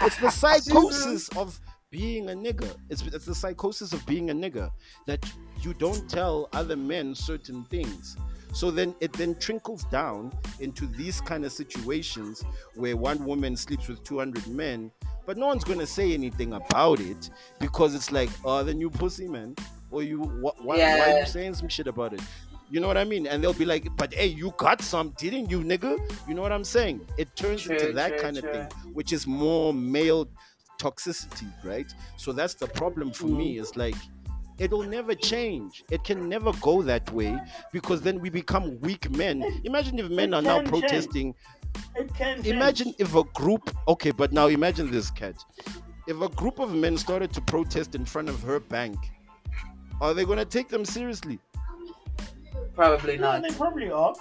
It's the psychosis of being a nigga. It's the psychosis of being a nigga that you don't tell other men certain things. So then it trickles down into these kind of situations where one woman sleeps with 200 men, but no one's going to say anything about it because it's like, oh, then you pussy, man. Or why are you saying some shit about it? You know what I mean? And they'll be like, but hey, you got some, didn't you, nigga? You know what I'm saying? It turns into that kind of thing, which is more male toxicity, right? So that's the problem for me. It's like, it'll never change. It can never go that way, because then we become weak men. Imagine if men are now protesting. It can imagine if a group... Okay, but now imagine this, Kat. If a group of men started to protest in front of her bank, are they going to take them seriously? Probably not. They probably are.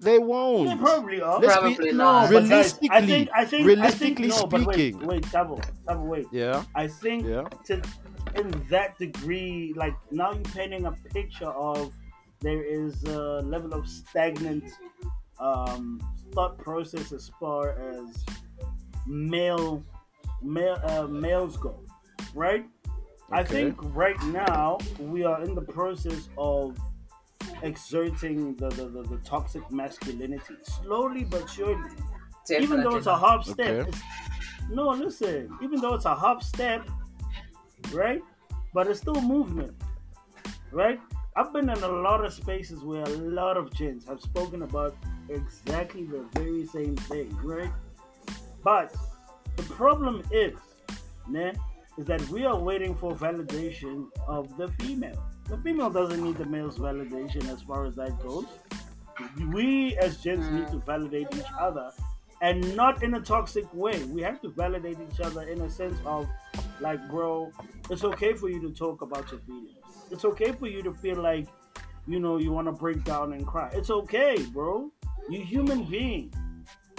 They won't. They probably are. Probably not. Realistically speaking. Wait, double. Yeah. I think in that degree, like now you're painting a picture of there is a level of stagnant thought process as far as males go, right? Okay. I think right now we are in the process of exerting the toxic masculinity slowly but surely. Definitely. Even though it's a half step. Okay. Even though it's a half step, right? But it's still movement, right? I've been in a lot of spaces where a lot of gents have spoken about exactly the very same thing, right? But The problem is, né, is that we are waiting for validation of the female. The female doesn't need the male's validation as far as that goes. We as gents need to validate each other, and not in a toxic way. We have to validate each other in a sense of, like, bro, it's okay for you to talk about your feelings. It's okay for you to feel like, you know, you want to break down and cry. It's okay, bro. You're a human being,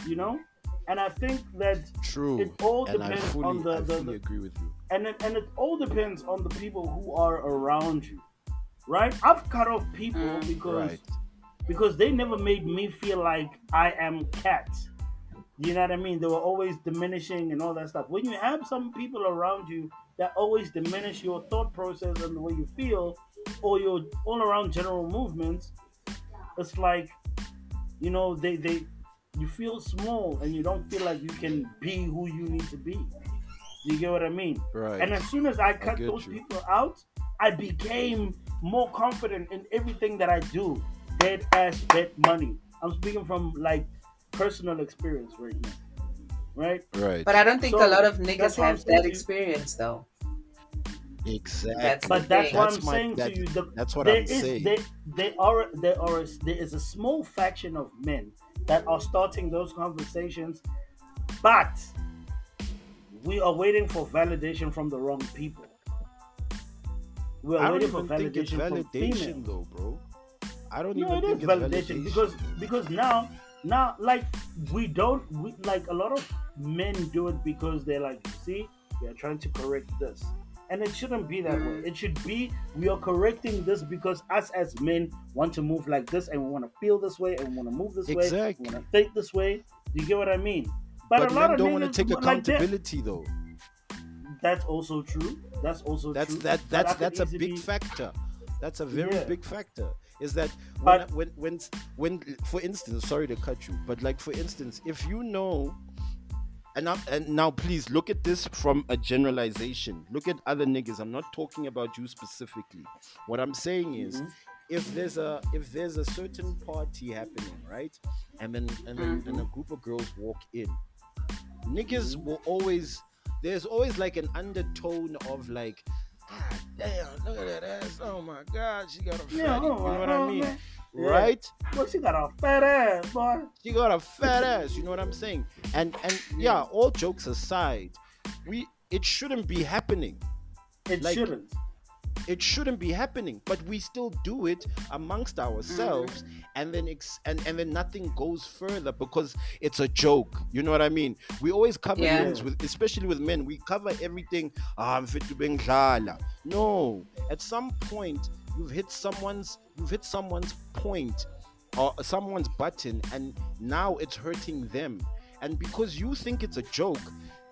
you know? And I think that true. It all depends on I fully agree with you. And it all depends on the people who are around you, right? I've cut off people because they never made me feel like I am cat. You know what I mean? They were always diminishing and all that stuff. When you have some people around you that always diminish your thought process and the way you feel, or your all-around general movements, it's like, you know, you feel small and you don't feel like you can be who you need to be. You get what I mean? Right. And as soon as I cut those people out, I became more confident in everything that I do. Dead ass, dead money. I'm speaking from, like, personal experience right now. Right. But I don't think a lot of niggas have that experience, though. Exactly. That's what I'm saying to you. There is a small faction of men that are starting those conversations, but we are waiting for validation from the wrong people. We are waiting for validation from females, though, bro. I don't think it's validation because now like we like a lot of men do it because they're like, see, we are trying to correct this. And it shouldn't be that way. It should be, we are correcting this because us as men want to move like this, and we want to feel this way, and we want to move this way. We want to think this way. You get what I mean? But a lot of don't want to take accountability, like, though. That's also true. That's true. That's a big factor. That's a very big factor. Is that when for instance, sorry to cut you, but like for instance, if you know. And now, please, look at this from a generalization. Look at other niggas. I'm not talking about you specifically. What I'm saying is, if there's a certain party happening, right? And then a group of girls walk in. Niggas will always... There's always, like, an undertone of, like, ah, damn, look at that ass. Oh, my God, she got a fatty. Yeah, you know what I mean? Man. Right? Well, she got a fat ass, boy. You know what I'm saying? And all jokes aside, it shouldn't be happening. It shouldn't be happening, but we still do it amongst ourselves, and then nothing goes further because it's a joke. You know what I mean? We always cover things, especially with men. We cover everything. I'm fit to bring Lala. No, at some point you've hit someone's point or someone's button, and now it's hurting them. And because you think it's a joke,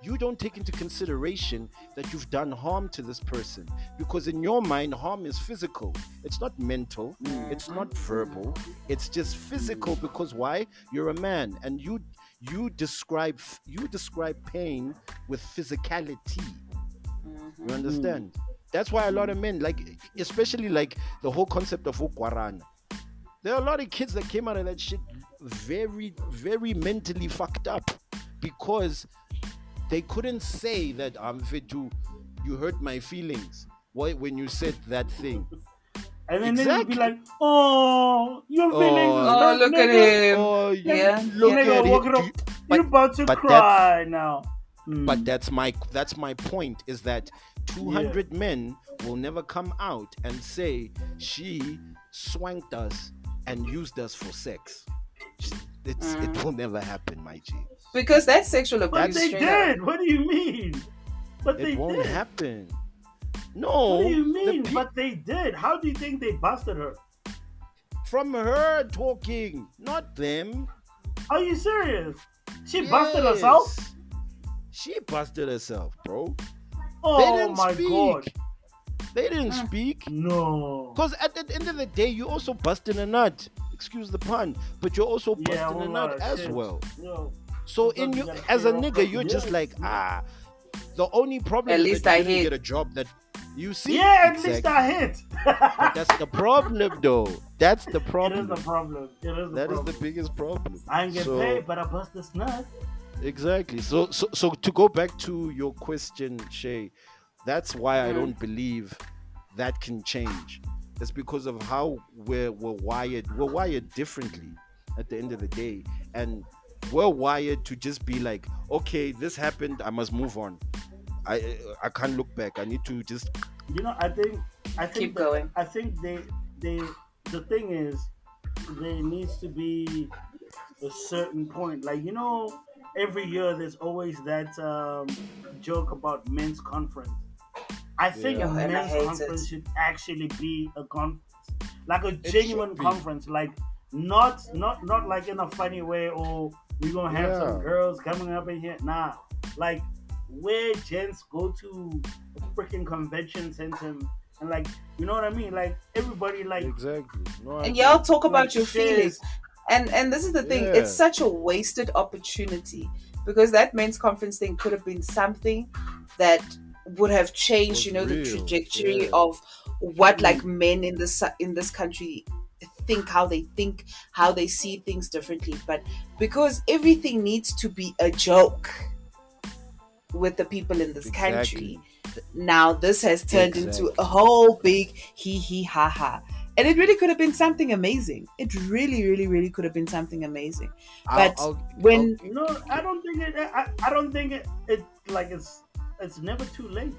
you don't take into consideration that you've done harm to this person, because in your mind, harm is physical. It's not mental. It's not verbal. It's just physical. Because why? You're a man, and you describe pain with physicality. You understand? That's why a lot of men, like, especially like the whole concept of ukwarana. There are a lot of kids that came out of that shit very, very mentally fucked up because they couldn't say that I'm fit to, you hurt my feelings. Why, when you said that thing? And then they'd be like, oh, your feelings. Oh, look at him. Oh, yeah. Look at him. You're about to cry now. But that's my point, is that 200 men will never come out and say she swanked us and used us for sex. It will never happen, my G. Because that's sexual abuse. But they did. What do you mean? But they did. It won't happen. No. What do you mean? But they did. How do you think they busted her? From her talking, not them. Are you serious? She busted herself? She busted herself, bro. Oh my God. They didn't speak. No. Because at the end of the day, you're also busting a nut. Excuse the pun. But you're also busting a nut as well. No. So as a nigga, you're just like, the only problem is that you didn't get a job that you see. Yeah, at least I hit. But that's the problem, though. That's the problem. It is the problem. That is the biggest problem. I didn't get paid, but I bust this nut. Exactly. So to go back to your question, Shay, that's why I don't believe that can change. It's because of how we're wired. We're wired differently at the end of the day. And we're wired to just be like, okay, this happened, I must move on. I can't look back. I need to just, you know, I think keep going. I think they the thing is, there needs to be a certain point. Like, you know, every year there's always that joke about men's conference. I think a men's conference should actually be a genuine conference, like not like in a funny way, or we're gonna have some girls coming up in here. Nah, like where gents go to a freaking convention center and like, you know what I mean? Like everybody like exactly. No, and y'all talk about like your feelings. And this is the thing, it's such a wasted opportunity, because that men's conference thing could have been something that would have changed, you know, the trajectory of what like men in this country think, how they see things differently. But because everything needs to be a joke with the people in this country, now this has turned into a whole big hee ha ha. And it really could have been something amazing. It really, really, really could have been something amazing. But it's never too late.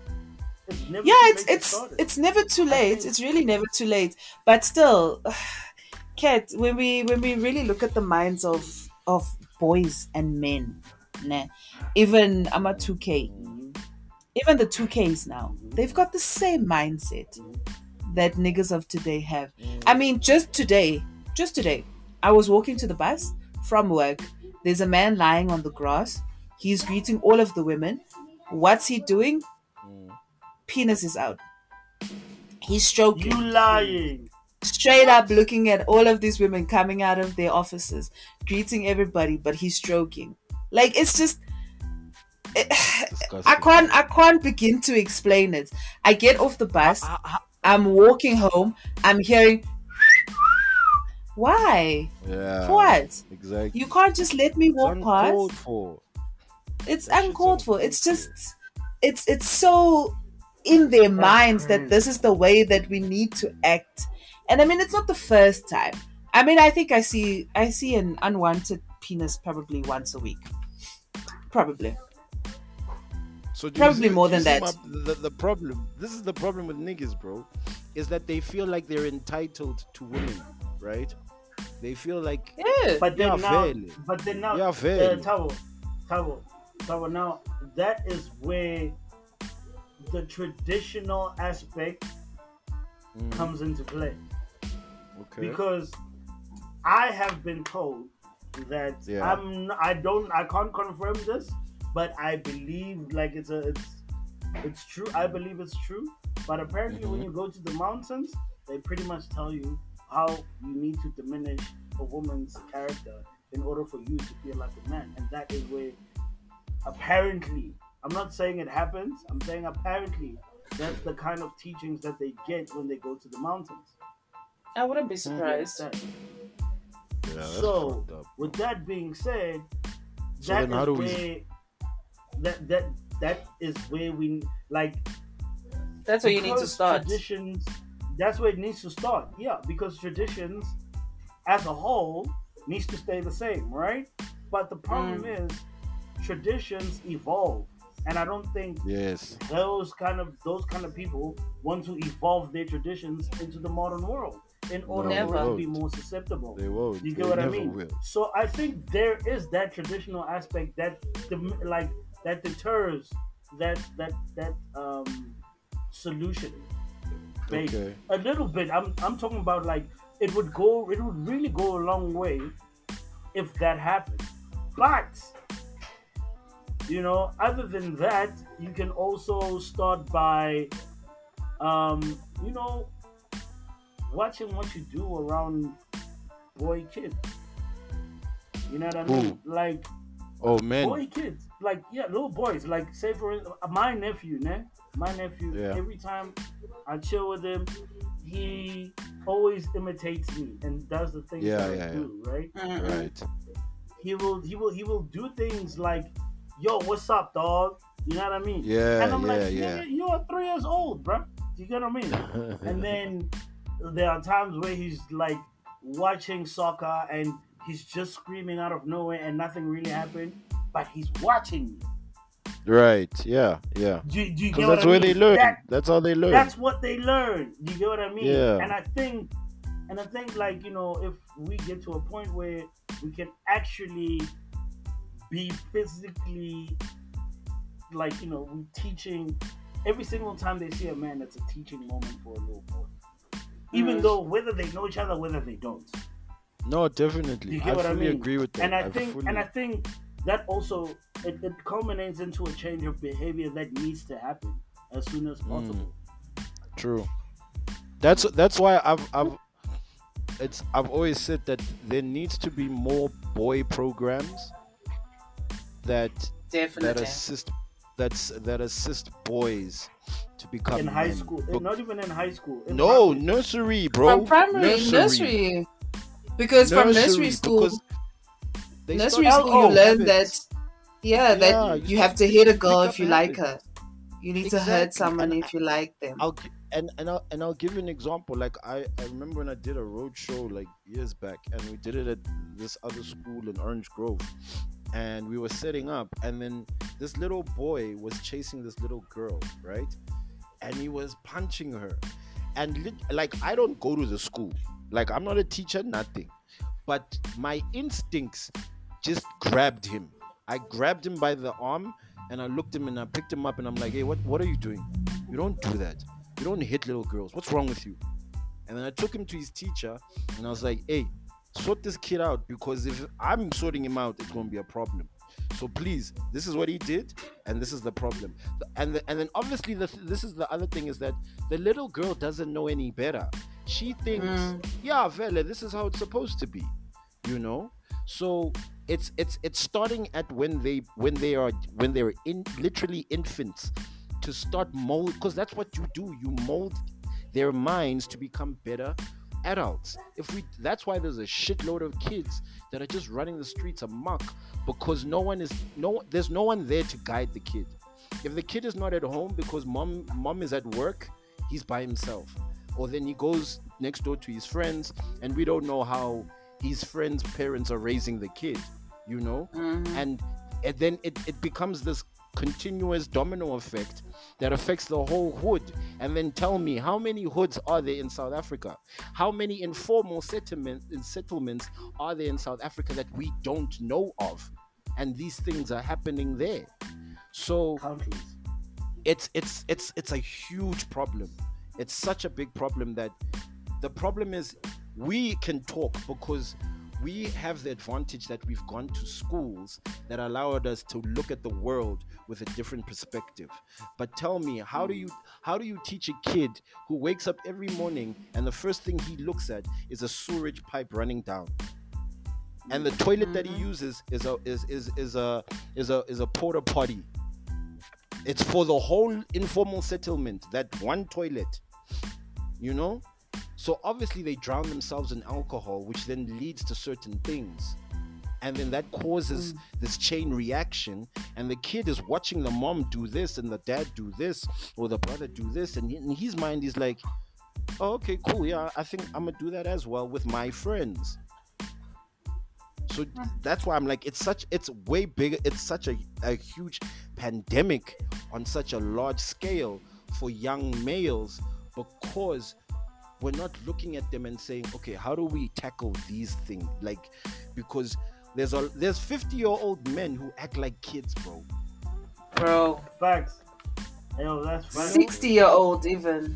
It's never it's never too late. It's really never too late. But still, Kat, when we really look at the minds of boys and men, even I'm a 2K, even the 2Ks now, they've got the same mindset that niggas of today have. I mean, just today, I was walking to the bus from work. There's a man lying on the grass. He's greeting all of the women. What's he doing? Penis is out. He's stroking. You lying. Straight up looking at all of these women coming out of their offices, greeting everybody, but he's stroking. Like, it's just... I can't begin to explain it. I get off the bus. I'm walking home. I'm hearing... Why? Yeah. For what? Exactly. You can't just let me walk past. It's uncalled for. It's just... It's so... in their minds that this is the way that we need to act. And I mean, it's not the first time. I mean, I think I see an unwanted penis probably once a week. Probably. So probably more than that. The problem, this is the problem with niggas, bro, is that they feel like they're entitled to women, right? They feel like... Yeah. But then now... Yeah, Tabo, now, that is where... the traditional aspect comes into play. Okay. Because I have been told that I can't confirm this, but I believe like it's true. I believe it's true. But apparently when you go to the mountains, they pretty much tell you how you need to diminish a woman's character in order for you to feel like a man. And that is where apparently, I'm not saying it happens. I'm saying apparently that's the kind of teachings that they get when they go to the mountains. I wouldn't be surprised. Yeah, so, with that being said, that's where you need to start. Traditions. That's where it needs to start. Yeah, because traditions, as a whole, needs to stay the same, right? But the problem is, traditions evolve. And I don't think those kind of people want to evolve their traditions into the modern world in order to be more susceptible. They won't. You get what I mean? Will. So I think there is that traditional aspect that deters that solution. Okay. A little bit. I'm talking about like it would really go a long way if that happened, but. You know, other than that, you can also start by, you know, watching what you do around boy kids. You know what I mean? Like, boy kids, like, yeah, little boys. Like, say for my nephew, every time I chill with him, he always imitates me and does the things that I do, right? Right. he will do things like, yo, what's up, dog? You know what I mean? Yeah. And I'm you're 3 years old, bro. You get what I mean? And then there are times where he's like watching soccer and he's just screaming out of nowhere and nothing really happened, but he's watching you. Right. Yeah. Yeah. Do you get what I mean? That's where they learn. That's how they learn. That's what they learn. You get what I mean? Yeah. And I think like, you know, if we get to a point where we can actually be physically, like, you know, we teaching every single time they see a man, that's a teaching moment for a little boy. Even though whether they know each other, whether they don't. No, definitely. You get what I mean? Agree with that. And I think that also it culminates into a change of behavior that needs to happen as soon as possible. True. That's why I've always said that there needs to be more boy programs that assist boys to become in high school. Not even in high school. Nursery, bro. From primary, nursery. Because from nursery school, you learn habits. that you have to hit a girl if you like her. You need to hurt someone if you like them. I'll give you an example. Like I remember when I did a road show like years back, and we did it at this other school in Orange Grove, and we were setting up, and then this little boy was chasing this little girl, right? And he was punching her, and like I don't go to the school, like I'm not a teacher, nothing, but my instincts just grabbed him. I grabbed him by the arm and I looked him and I picked him up and I'm like, hey, what are you doing? You don't do that. You don't hit little girls. What's wrong with you? And then I took him to his teacher and I was like, hey, sort this kid out, because if I'm sorting him out, it's going to be a problem. So please, this is what he did, and this is the problem. And then obviously this is the other thing, is that the little girl doesn't know any better. She thinks, Vele, this is how it's supposed to be, you know? So it's starting at when they're in literally infants, to start mold, because that's what you do. You mold their minds to become better adults. That's why there's a shitload of kids that are just running the streets amok, because there's no one there to guide the kid. If the kid is not at home because mom is at work, he's by himself, or then he goes next door to his friends, and we don't know how his friends' parents are raising the kid, you know. And then it becomes this continuous domino effect that affects the whole hood. And then tell me, how many hoods are there in South Africa? How many informal settlements are there in South Africa that we don't know of? And these things are happening there. So it's a huge problem. It's such a big problem that the problem is, we can talk because we have the advantage that we've gone to schools that allowed us to look at the world with a different perspective. But tell me, how do you teach a kid who wakes up every morning and the first thing he looks at is a sewerage pipe running down, and the toilet that he uses is a porta potty? It's for the whole informal settlement, that one toilet, you know. So obviously they drown themselves in alcohol, which then leads to certain things. And then that causes this chain reaction. And the kid is watching the mom do this and the dad do this or the brother do this. And in his mind, he's like, oh, okay, cool. Yeah, I think I'm going to do that as well with my friends. So that's why I'm like, it's way bigger. It's such a huge pandemic on such a large scale for young males, because we're not looking at them and saying, okay, how do we tackle these things? Like, because there's 50-year-old men who act like kids, bro. Bro, facts. Yo, that's 60-year-old even.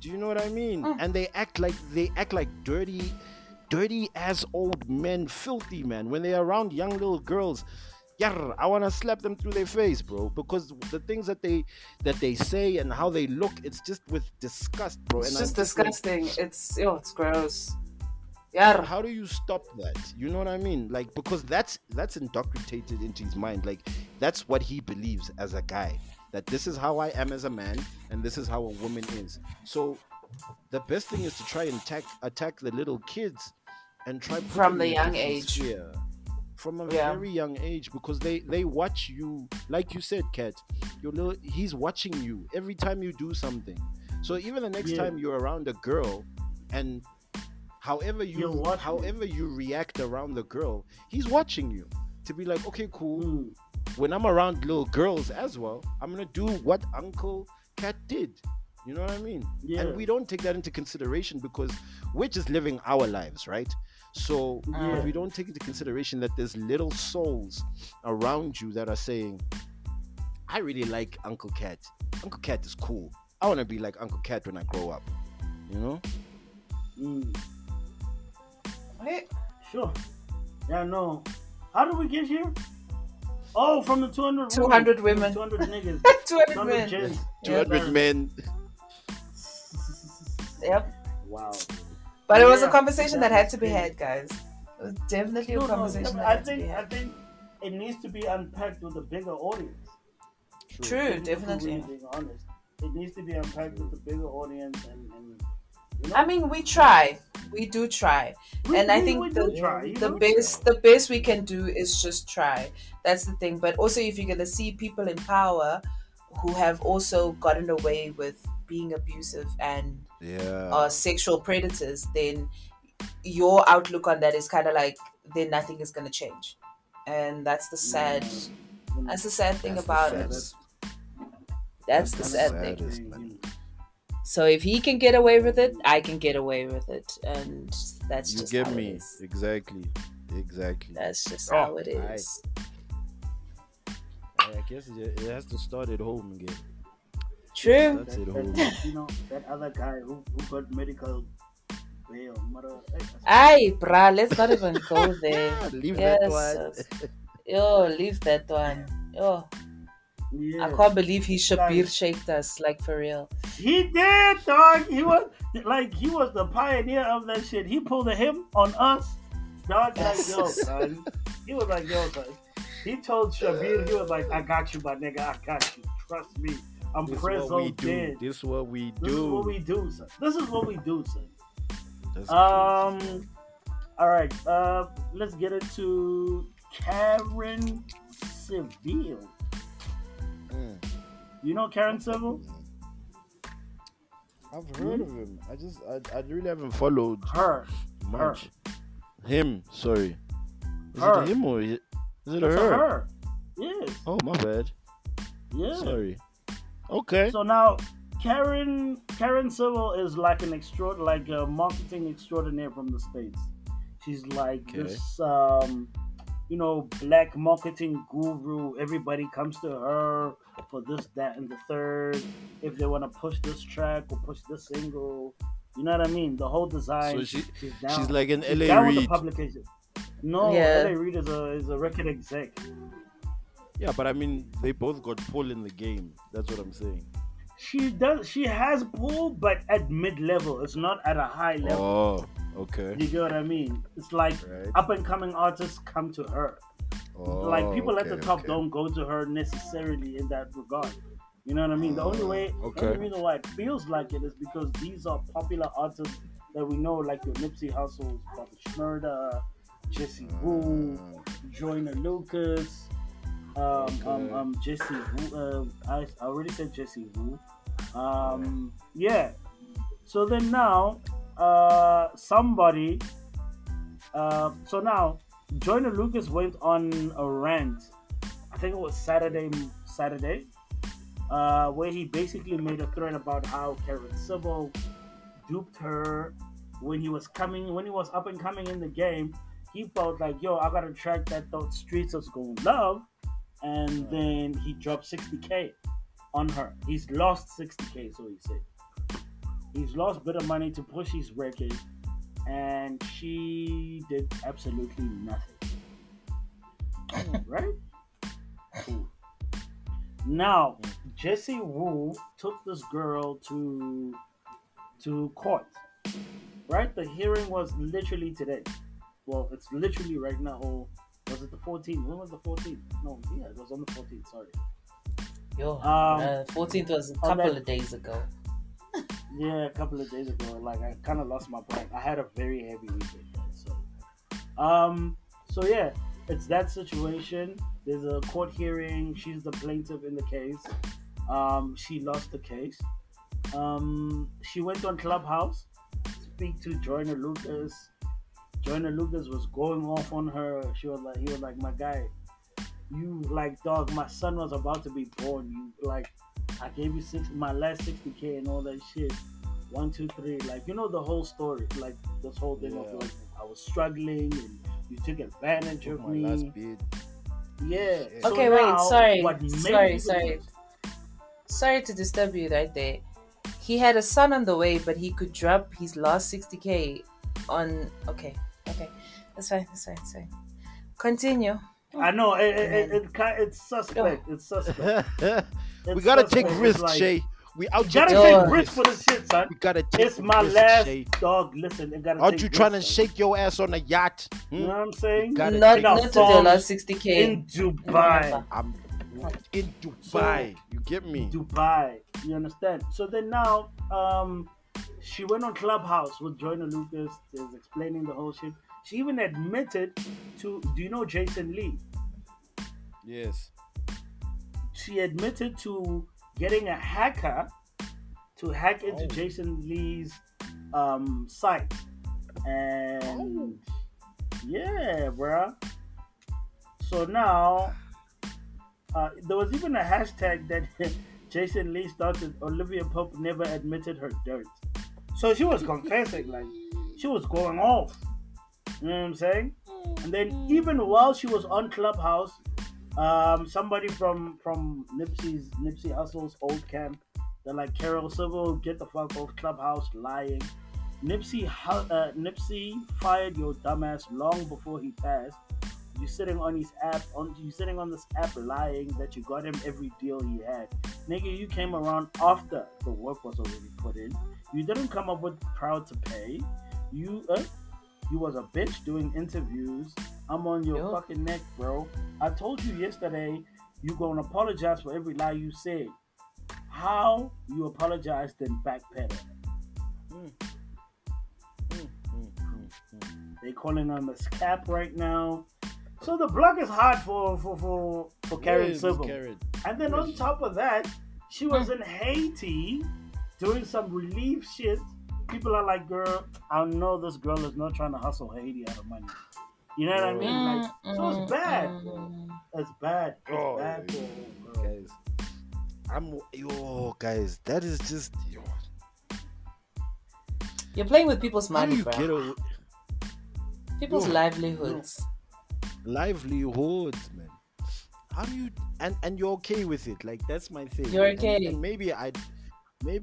Do you know what I mean? And they act like dirty ass old men, filthy men. When they're around young little girls, I want to slap them through their face, bro, because the things that they say and how they look, it's just with disgust, bro. It's just disgusting. Like, it's gross. Yeah. How do you stop that? You know what I mean? Like, because that's indoctrinated into his mind. Like, that's what he believes as a guy, that this is how I am as a man and this is how a woman is. So the best thing is to try and attack the little kids and try from the young age. from a very young age, because they watch you. Like you said, Kat, you know, he's watching you every time you do something. So even the next time you're around a girl, and however you react around the girl, he's watching you to be like, okay, cool. When I'm around little girls as well, I'm gonna do what Uncle Kat did. You know what I mean? Yeah. And we don't take that into consideration because we're just living our lives, right? So we don't take into consideration that there's little souls around you that are saying, I really like Uncle Kat. Uncle Kat is cool. I want to be like Uncle Kat when I grow up. You know? Okay. Sure. Yeah, no. How did we get here? Oh, from the 200 women. 200 niggas. 200 men. 200 men. Yep. Wow. But it was a conversation that had to be had, guys. It was definitely a conversation. I think it needs to be unpacked with a bigger audience. True, definitely. Really being honest, it needs to be unpacked with a bigger audience, and you know? I mean, we try. We do try, the best we can do is just try. That's the thing. But also, if you're gonna see people in power who have also gotten away with being abusive and are sexual predators, then your outlook on that is kind of like, then nothing is going to change. And that's the sad thing about it. So if he can get away with it, I can get away with it. And that's just how it is. Exactly. That's just how it is. I guess it has to start at home again. True. You know, that other guy who got medical bail. Aye, bruh, let's not even go there. Leave that one. Yo. Yeah. I can't believe he Shabir shaked us, like, for real. He did, dog. He was the pioneer of that shit. He pulled a him on us, dog. Like, yo, son. He was like, yo, son. He told Shabir, he was like, I got you, my nigga. I got you. Trust me. I'm preso dead. This is what we do. This is what we do, son. That's crazy. All right. Let's get into Karen Civil. You know Karen Civil? I've heard of him. I really haven't followed much. Him, sorry. Is it him or is it her? Yes. Oh, my bad. Yeah. Sorry. Okay. So now, Karen Civil is like a marketing extraordinaire from the States. She's like this, you know, black marketing guru. Everybody comes to her for this, that, and the third. If they want to push this track or push this single, you know what I mean. The whole design. So she's like an LA Reid. With the publication. No, LA Reid is a record exec. Yeah, but I mean, they both got pull in the game. That's what I'm saying. She does. She has pull, but at mid-level. It's not at a high level. Oh, okay. You get what I mean? It's like up-and-coming artists come to her. Oh, like people at the top don't go to her necessarily in that regard. You know what I mean? The only way, the reason why it feels like it is because these are popular artists that we know, like your Nipsey Hussle, Bobby Schmurda, Jesse Wu, Joyner Lucas. Jesse Wu, I already said Jesse Wu. So then now, Joyner Lucas went on a rant. I think it was Saturday, where he basically made a thread about how Karen Civil duped her when he was up and coming in the game. He felt like, yo, I got a track that the streets is gonna love. And then he dropped $60,000 on her. He's lost $60,000, so he said. He's lost a bit of money to push his record, and she did absolutely nothing. Right? Cool. Now, Jesse Wu took this girl to court. Right? The hearing was literally today. Well, it's literally right now. Was it the 14th? When was the 14th? No, it was on the 14th. Sorry. Yo, 14th was a couple of days ago. Yeah, a couple of days ago. Like, I kind of lost my point. I had a very heavy weekend, right? So, it's that situation. There's a court hearing. She's the plaintiff in the case. She lost the case. She went on Clubhouse to speak to Joyner Lucas. Joyner Lucas was going off on her. He was like, my guy, you like, dog, my son was about to be born. You like, I gave you my last 60K and all that shit. 1, 2, 3, like, you know, the whole story, like this whole thing of like, I was struggling and you took advantage of me. Last bid. Yeah. Okay, so Sorry to disturb you right there. He had a son on the way, but he could drop his last 60K on... Okay. That's fine. Continue. I know. It's suspect. It's suspect. We got to take risks, like, Shay. We out you gotta take risks for this shit, son. We gotta take it's my risk, last Shay. Dog. Listen, it gotta. Aren't take you trying to shake your ass on a yacht? You know what I'm saying? Not to the last 60K in Dubai. I'm in Dubai. So, you get me? Dubai. You understand? So then now, she went on Clubhouse with Joyner Lucas, is explaining the whole shit. She even admitted to. Do you know Jason Lee? Yes. She admitted to getting a hacker to hack into Jason Lee's site. And yeah, bruh. So now there was even a hashtag that Jason Lee started. Olivia Pope never admitted her dirt. So she was confessing, like she was going off. You know what I'm saying? And then even while she was on Clubhouse, somebody from Nipsey Hussle's old camp, they're like, Karen Civil, get the fuck off Clubhouse, lying. Nipsey fired your dumbass long before he passed. You're sitting on his app, lying that you got him every deal he had. Nigga, you came around after the work was already put in. You didn't come up with proud to pay. You was a bitch doing interviews. I'm on your fucking neck, bro. I told you yesterday you're going to apologize for every lie you said. How you apologized and backpedal. They calling on the scap right now. So the block is hard for Karen Civil. And then on top of that, she was in Haiti doing some relief shit. People are like, girl, I know this girl is not trying to hustle Haiti out of money. You know what I mean? Like, so it's bad. It's bad. Bro. Guys, guys, that is just... You're playing with people's money, bro. People's livelihoods. Livelihoods, man. How do you... And you're okay with it. Like, that's my thing. You're okay. And I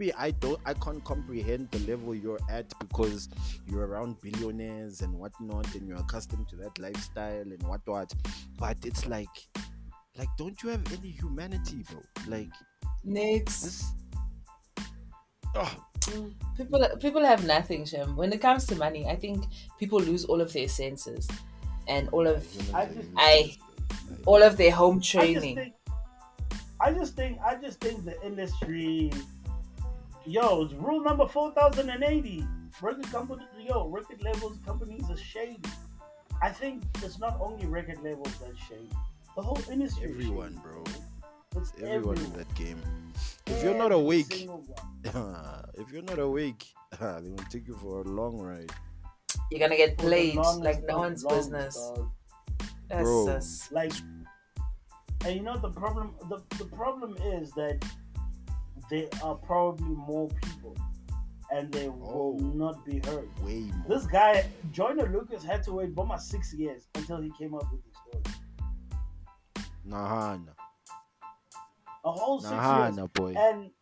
can't comprehend the level you're at because you're around billionaires and whatnot, and you're accustomed to that lifestyle and whatnot. But it's like, don't you have any humanity, bro? Like, next, people have nothing, Shem. When it comes to money, I think people lose all of their senses and all of their home training. I just think the industry. Yo, it's rule number 4080. Record labels companies are shady. I think it's not only record labels that's shady. The whole industry. Everyone, shady. Bro. It's everyone in that game. If you're not awake, they will take you for a long ride. You're gonna get played like no one's business. That's like, and you know the problem. The problem is that. There are probably more people, and they will not be heard. Way more. This guy, Joyner Lucas, had to wait almost 6 years until he came up with the story. Nah. A whole 6 years. Nah, boy. And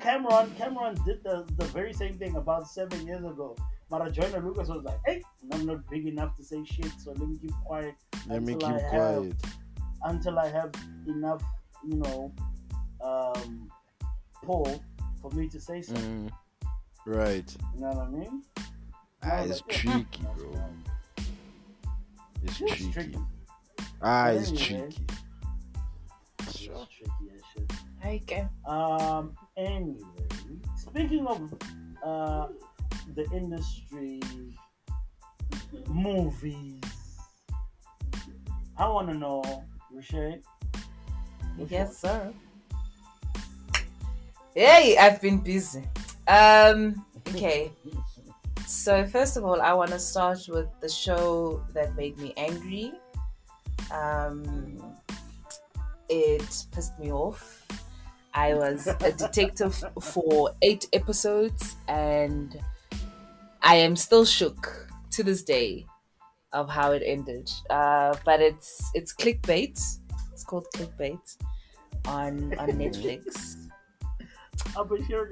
Cameron did the very same thing about 7 years ago. But Joyner Lucas was like, "Hey, I'm not big enough to say shit, so let me keep quiet. Until I have enough, you know." Paul for me to say something. Right. You know what I mean? It's tricky, bro. It's tricky. It's tricky as shit. Okay. Anyway, speaking of the industry, movies, I want to know your shit. Yes, sir. Hey, I've been busy. Okay. So first of all, I want to start with the show that made me angry. It pissed me off. I was a detective for 8 episodes, and I am still shook to this day of how it ended. But it's Clickbait. It's called Clickbait on Netflix.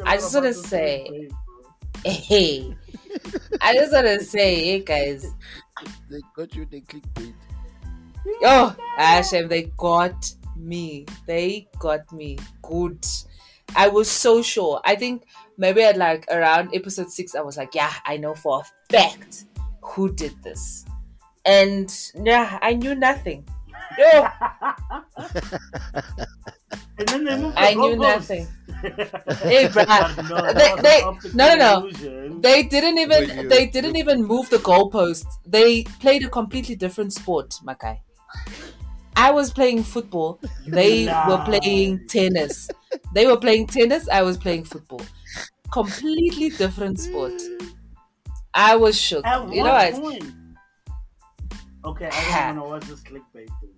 I just want to say, hey, hey guys, they got you. They clickbait. Oh, Hashem, they got me. They got me good. I was so sure. I think maybe at like around episode 6, I was like, yeah, I know for a fact who did this, and yeah, I knew nothing. Yo. And then they moved. I knew nothing. Hey, bruh. No. They didn't even move the goalposts. They played a completely different sport, Makai. I was playing football. They were playing tennis. They were playing tennis. I was playing football. Completely different sport. I was shook. At you what know point? Okay, I don't know what's this clickbait thing.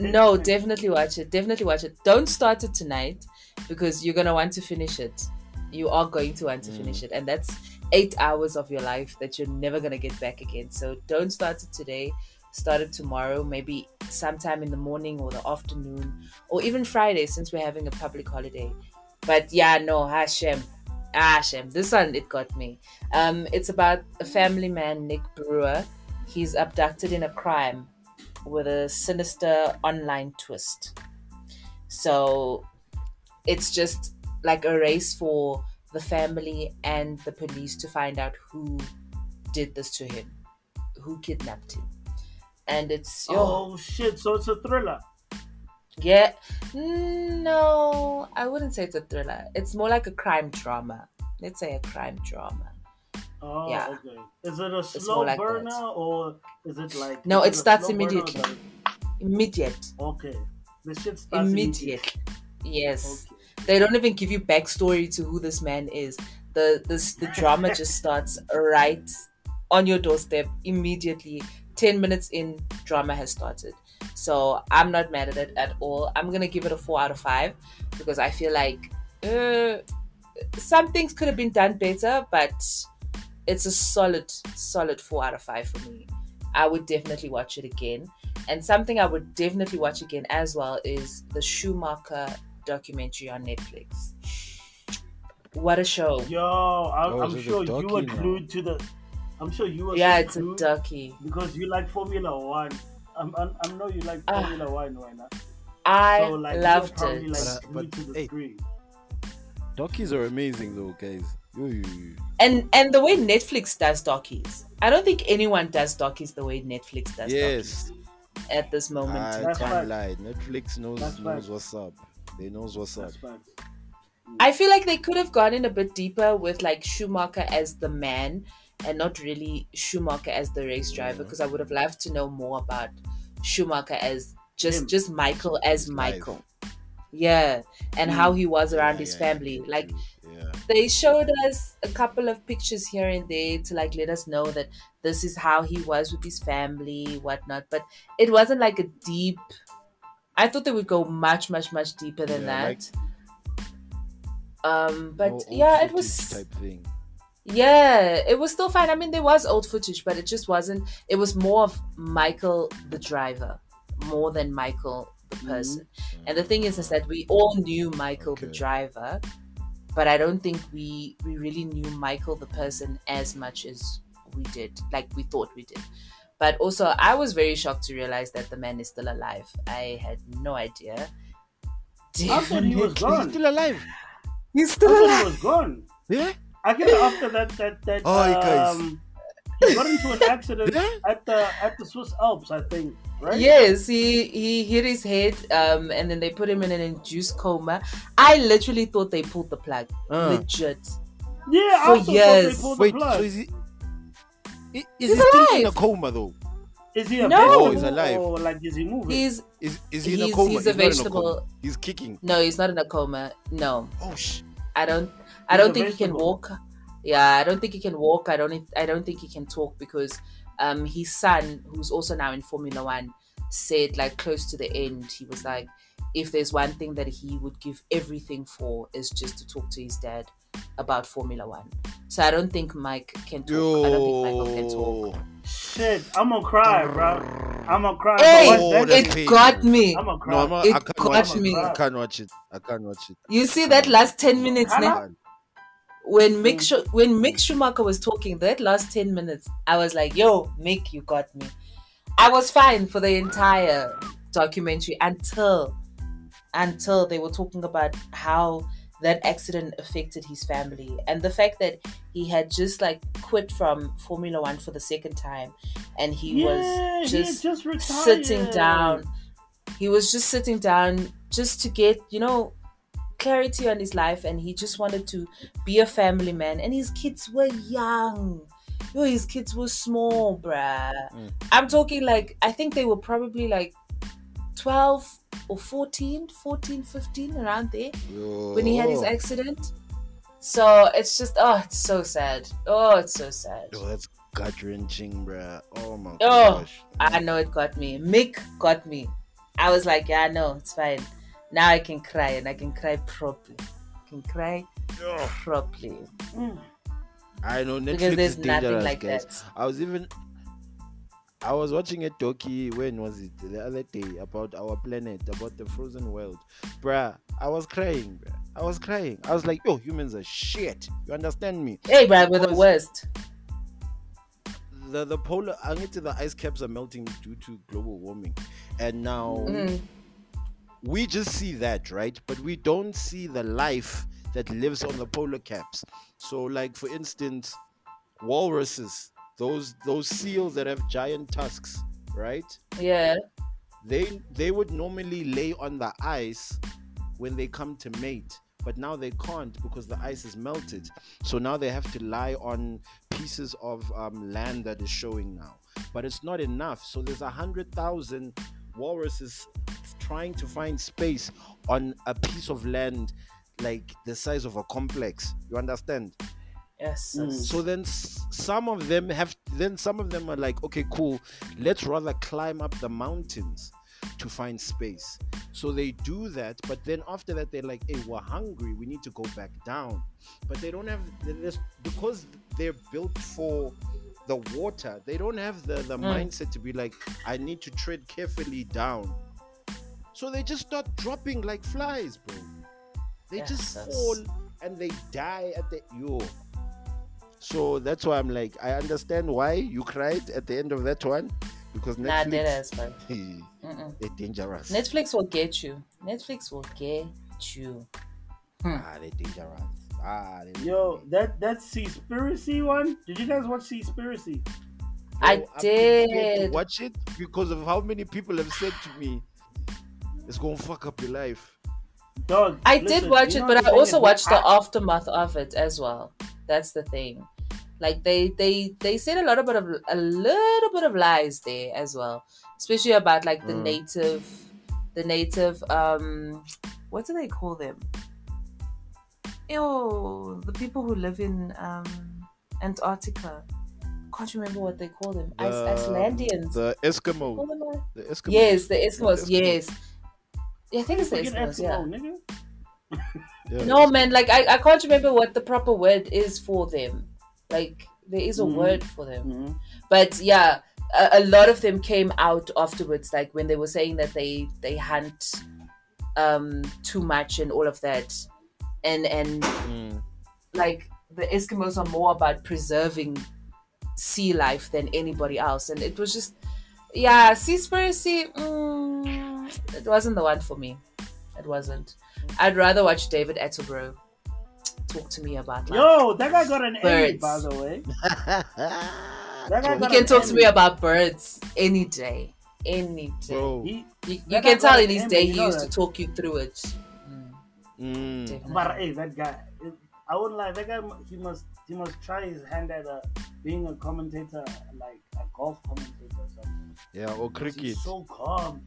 No, definitely watch it. Definitely watch it. Don't start it tonight because you're going to want to finish it. You are going to want to finish it. And that's 8 hours of your life that you're never going to get back again. So don't start it today. Start it tomorrow, maybe sometime in the morning or the afternoon or even Friday since we're having a public holiday. But yeah, no, Hashem. This one, it got me. It's about a family man, Nick Brewer. He's abducted in a crime with a sinister online twist. So it's just like a race for the family and the police to find out who did this to him, who kidnapped him. And it's... Oh, shit. So it's a thriller. Yeah. No, I wouldn't say it's a thriller. It's more like a crime drama. Let's say a crime drama. Oh, yeah. Okay. Is it a slow like burner that. Or is it like... No, it starts immediately. Immediate. Okay. The shit starts immediately. Yes. Okay. They don't even give you backstory to who this man is. The drama just starts right on your doorstep immediately. 10 minutes in, drama has started. So I'm not mad at it at all. I'm going to give it a 4 out of 5 because I feel like some things could have been done better, but... It's a solid 4 out of 5 for me. I would definitely watch it again. And something I would definitely watch again as well is the Schumacher documentary on Netflix. What a show. Yo, I'm sure you were glued to the... I'm sure you were... Yeah, it's a ducky. Because you like Formula One. I know you like Formula One right now. I loved it. Dockies are amazing though, guys. And the way Netflix does dockies, I don't think anyone does dockies the way Netflix does dockies at this moment. I can't lie. Netflix knows what's up. They knows what's up. I feel like they could have gone in a bit deeper with like Schumacher as the man and not really Schumacher as the race driver, because I would have loved to know more about Schumacher as just Michael as Michael. Yeah, and how he was around his family. Like, they showed us a couple of pictures here and there to like let us know that this is how he was with his family, whatnot. But it wasn't like a deep... I thought they would go much deeper than that. Like, but yeah, it was... type thing. Yeah, it was still fine. I mean, there was old footage, but it just wasn't... It was more of Michael the driver, more than Michael... person. And the thing is that we all knew Michael the driver, but I don't think we really knew Michael the person as much as we did, like we thought we did. But also I was very shocked to realize that the man is still alive. I had no idea. I thought he was gone. He's still alive. He was gone. Yeah. I guess after that he got into an accident at the Swiss Alps, I think, right? Yes, he hit his head, and then they put him in an induced coma. I literally thought they pulled the plug. Legit. Yeah, I also thought they pulled the plug. So is he still in a coma, though? Is he a vegetable? He's alive. Or like, is he moving? Is he in a coma? He's a vegetable. He's kicking. No, he's not in a coma. No. Oh shit. I don't think he can walk. Yeah, I don't think he can walk. I don't think he can talk because his son, who's also now in Formula One, said like close to the end, he was like, if there's one thing that he would give everything for is just to talk to his dad about Formula One. So I don't think Mike can talk. Yo. I don't think Michael can talk. Shit, I'm gonna cry, bro. I'm gonna cry. Hey, it got me. I'm gonna cry. I can't watch it. You see that last 10 minutes now? When Mick Schumacher was talking, that last 10 minutes, I was like, yo, Mick, you got me. I was fine for the entire documentary until they were talking about how that accident affected his family and the fact that he had just like quit from Formula One for the second time and he was just sitting down just to get, you know, clarity on his life, and he just wanted to be a family man, and his kids were young. Yo, his kids were small, bruh. I'm talking like, I think they were probably like 12 or 14, 15 around there. Yo. When he had his accident. So it's just, it's so sad. Yo, that's gut-wrenching, bruh. Oh my gosh. I know, it got me. Mick got me. I was like, yeah, no, it's fine. Now I can cry, and I can cry properly. I know Netflix because there's is dangerous, like guys. That. I was watching a docu, when was it? The other day, about our planet, about the frozen world. Bruh, I was crying, bruh. I was like, yo, humans are shit. You understand me? Hey, bruh, we're the worst. The ice caps are melting due to global warming. And now, we just see that, right? But we don't see the life that lives on the polar caps. So, like, for instance, walruses, those seals that have giant tusks, right? Yeah. They would normally lay on the ice when they come to mate, but now they can't because the ice is melted. So now they have to lie on pieces of land that is showing now. But it's not enough. So there's 100,000 walruses trying to find space on a piece of land like the size of a complex. You understand? Yes. So then some of them are like, okay, cool, let's rather climb up the mountains to find space. So they do that, but then after that they're like, hey, we're hungry, we need to go back down. But they don't have this because they're built for the water. They don't have the mindset to be like, I need to tread carefully down. So they just start dropping like flies, bro. They just fall and they die at the yo. So that's why I'm like, I understand why you cried at the end of that one, because Netflix, they're dangerous. Netflix will get you. They're dangerous. Yo, that Seaspiracy one. Did you guys watch Seaspiracy? I did watch it because of how many people have said to me, it's gonna fuck up your life. Dog, did watch it, but I also watched the aftermath of it as well. That's the thing. Like they said a little bit of lies there as well, especially about like the native. What do they call them? Yo, the people who live in Antarctica. Can't remember what they call them. Icelandians. The Eskimos. Yes, the Eskimos. Yes. I think it's the Eskimos, yeah. No, man, like I can't remember what the proper word is for them. Like there is a word for them. But yeah, a lot of them came out afterwards, like when they were saying that they hunt too much and all of that. And like the Eskimos are more about preserving sea life than anybody else. And it was just, yeah, Seaspiracy, it wasn't the one for me. It wasn't. I'd rather watch David Attenborough talk to me about life. Yo, that guy got an birds. A, by the way. He can talk to me about birds any day. Bro, you can tell in his day he used to talk you through it. But hey, that guy, I wouldn't lie, that guy, he must try his hand at a being a commentator, like a golf commentator or something. Yeah, or cricket. He's so calm.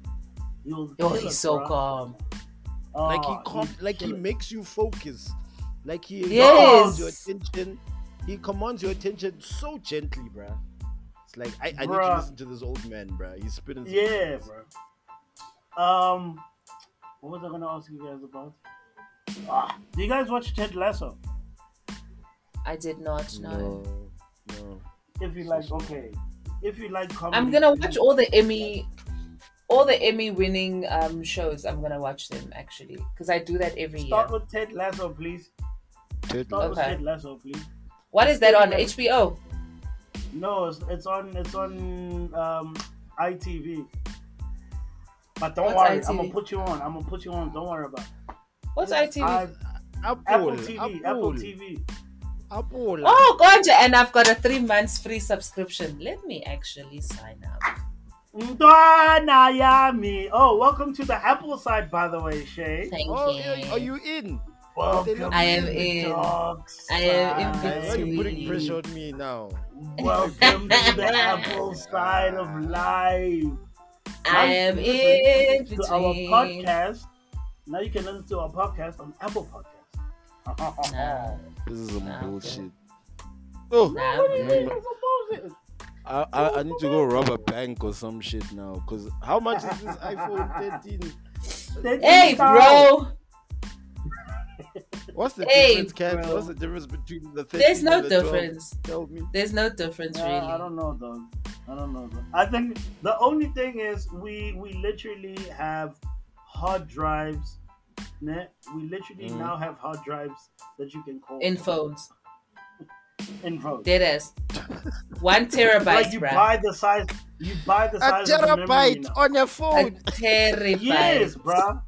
He's so calm. Oh, like he makes you focus. Like he commands your attention. He commands your attention so gently, bruh. It's like I need to listen to this old man, bruh. He's spitting. Yeah, bruh. What was I gonna ask you guys about? Do you guys watch Ted Lasso? I did not know. No. If you like comedy, I'm gonna watch all the Emmy winning shows. I'm gonna watch them actually because I do that every year. Start with Ted Lasso, please. What is that on HBO? No, it's on ITV. But don't worry, ITV? I'm gonna put you on. Don't worry about it. What's ITV? Apple TV. Oh, gotcha. And I've got a 3 months free subscription. Let me actually sign up. Oh, welcome to the Apple side, by the way, Shay. Thank you. Are you in? Welcome. I am in. You're putting pressure on me now. Welcome to the Apple side of life. To our podcast. Now you can listen to our podcast on Apple Podcast. No, this is some bullshit. Oh, what do you mean this is bullshit? I need to go rob a bank or some shit now. Cause how much is this iPhone 13? Hey, bro. What's the difference between the 13? There's no difference. Tell me. There's no difference really. I don't know though. I think the only thing is we literally have hard drives. Now have hard drives that you can call phones. In phones. There it is. 1 terabyte. Like you buy the size. A terabyte on your phone. A terabyte. Yes, bruh.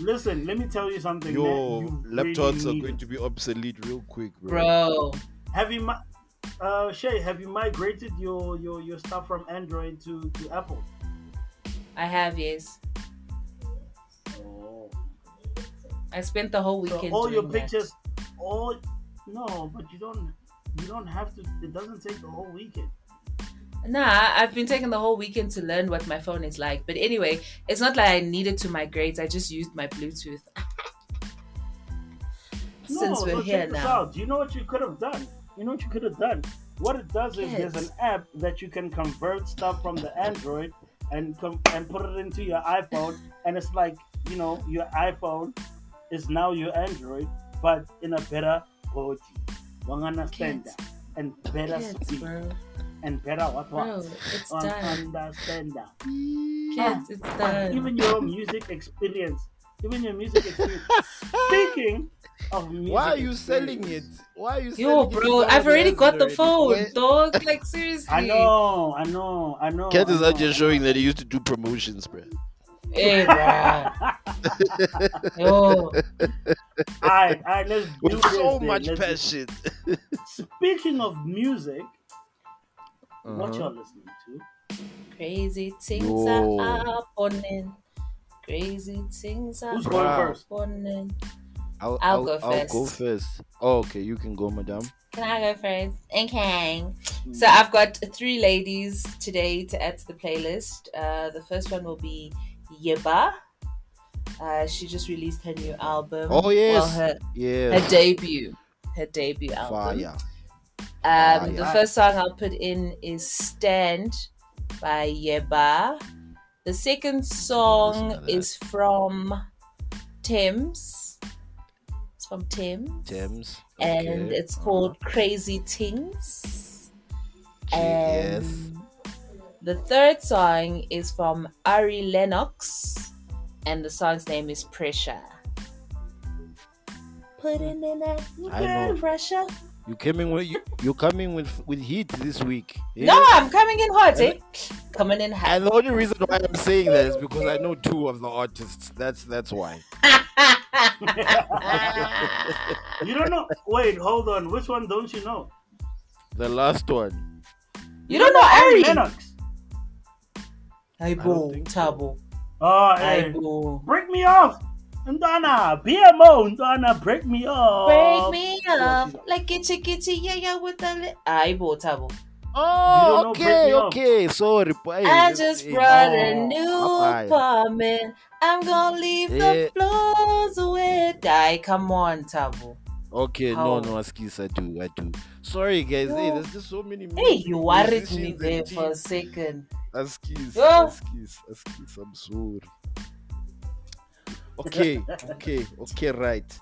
Listen, let me tell you something. Yo, laptops really are going to be obsolete real quick, bro. Have you, Shay? Have you migrated your stuff from Android to Apple? I have, yes. I spent the whole weekend. So all your pictures, but you don't have to. It doesn't take the whole weekend. Nah, I've been taking the whole weekend to learn what my phone is like. But anyway, it's not like I needed to migrate. I just used my Bluetooth. Since we're here now, do you know what you could have done? What it does is there's an app that you can convert stuff from the Android and put it into your iPhone, and it's like your iPhone is now your Android, but in a better body. One understand that, and better speed. And better it's done. Kids, it's done. Even your music experience. Speaking of music, why are you selling it? Yo, bro, I've already got the phone, dog. Like seriously. I know. Cat is not just showing that he used to do promotions, bro. Hey, bro. Yo. Alright, let's do this. With so much passion. Speaking of music. Uh-huh. What y'all listening to? Crazy things are happening. Who's going first? I'll go first. Oh, okay, you can go, madam. Can I go first? Okay. So I've got 3 ladies today to add to the playlist. The first one will be Yebba. She just released her new album. Oh yes. Well, her debut album. Fire. The first song I'll put in is Stand by Yebba. The second song is from Tems. Okay. And it's called Crazy Things. The third song is from Ari Lennox. And the song's name is Pressure. Putting in that pressure. You came in with you're coming with heat this week. Yeah? No, I'm coming in hot, eh? Coming in hot. And the only reason why I'm saying that is because I know 2 of the artists. That's why. You don't know. Wait, hold on. Which one don't you know? The last one. You don't know Ari Lennox. Aibo, Tabo. Oh, hey. Break me off. Ndana, BMO, Ndana, break me up. Break me up. Like itchy, yeah, with the... Aibo, Tabo. Oh, okay, okay. Sorry. I just brought a new apartment. I'm gonna leave the floors with. Die, come on, Tabo. Okay, no, excuse. I do. Sorry, guys. No. Hey, there's just so many. Hey, you worried me there for a second. Excuse. I'm sorry. Okay, right,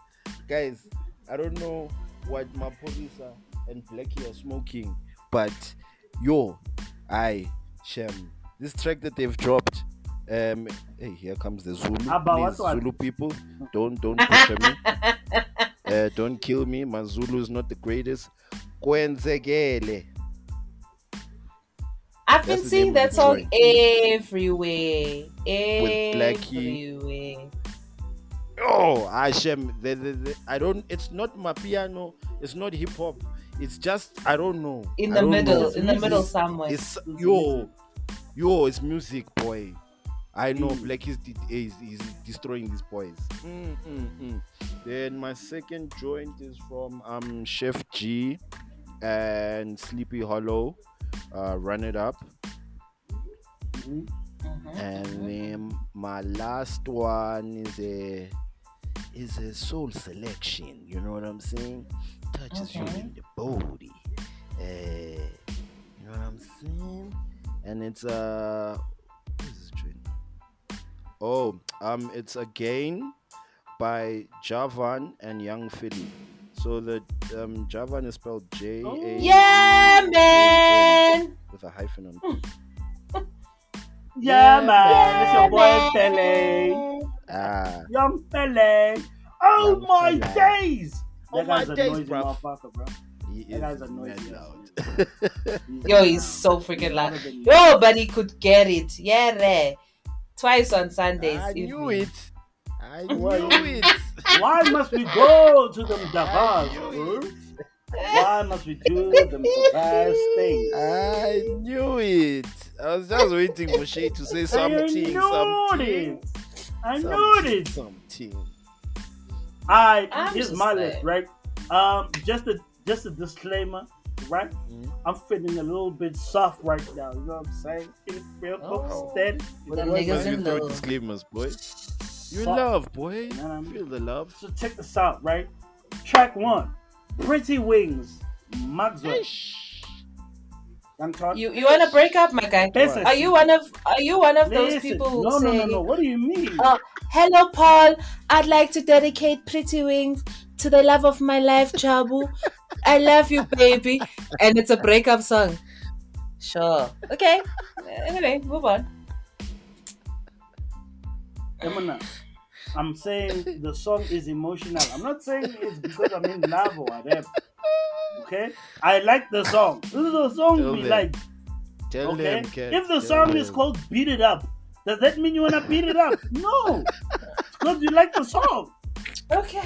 guys. I don't know what my producer and Blackie are smoking, but this track that they've dropped. Here comes the Zulu. Please, Zulu people, don't pressure me. Don't kill me. My Zulu is not the greatest. Kwenzegele. I've been seeing that song everywhere. With Blackie. Oh, Hashem. I don't. It's not my piano. It's not hip hop. It's just I don't know. In the middle somewhere. It's yo. It's music, boy. I know Black is destroying these boys. Then my second joint is from Chef G and Sleepy Hollow, Run It Up. And then my last one is a soul selection. You know what I'm saying? Touches you in the body. You know what I'm saying? And it's what is this train? Oh, it's Again by Jahyan and Young Philly. So the Jahyan is spelled J-A. Yeah, man. With a hyphen on it. Yeah, man. It's your boy Pele. Young Philly. Oh, my days. That guy's a noisy motherfucker, bro. That guy's a noisy motherfucker. Yo, he's so freaking loud. Yo, but he could get it. Yeah, there. Twice on Sundays. I knew it. Why must we go to them Davas? Why must we do them Davas thing? I knew it. I was just waiting for Shay to say something. I knew it. Here's my list, right? Just a disclaimer, right? I'm feeling a little bit soft right now. You know what I'm saying? Throw disclaimers, boy. You're in love, boy. You know I mean? Feel the love. So check this out, right? Track 1, Pretty Wings, Maxwell. You want to break up, my guy? Business. Are you one of those people who say no? What do you mean? Hello, Paul. I'd like to dedicate Pretty Wings to the love of my life, Chabu. I love you, baby. And it's a breakup song. Sure. Okay. Anyway, move on. I'm saying the song is emotional. I'm not saying it's because I'm in love or whatever. Okay? I like the song. This is the song like. Okay? If the song is called Beat It Up, does that mean you want to beat it up? No! It's because you like the song. Okay,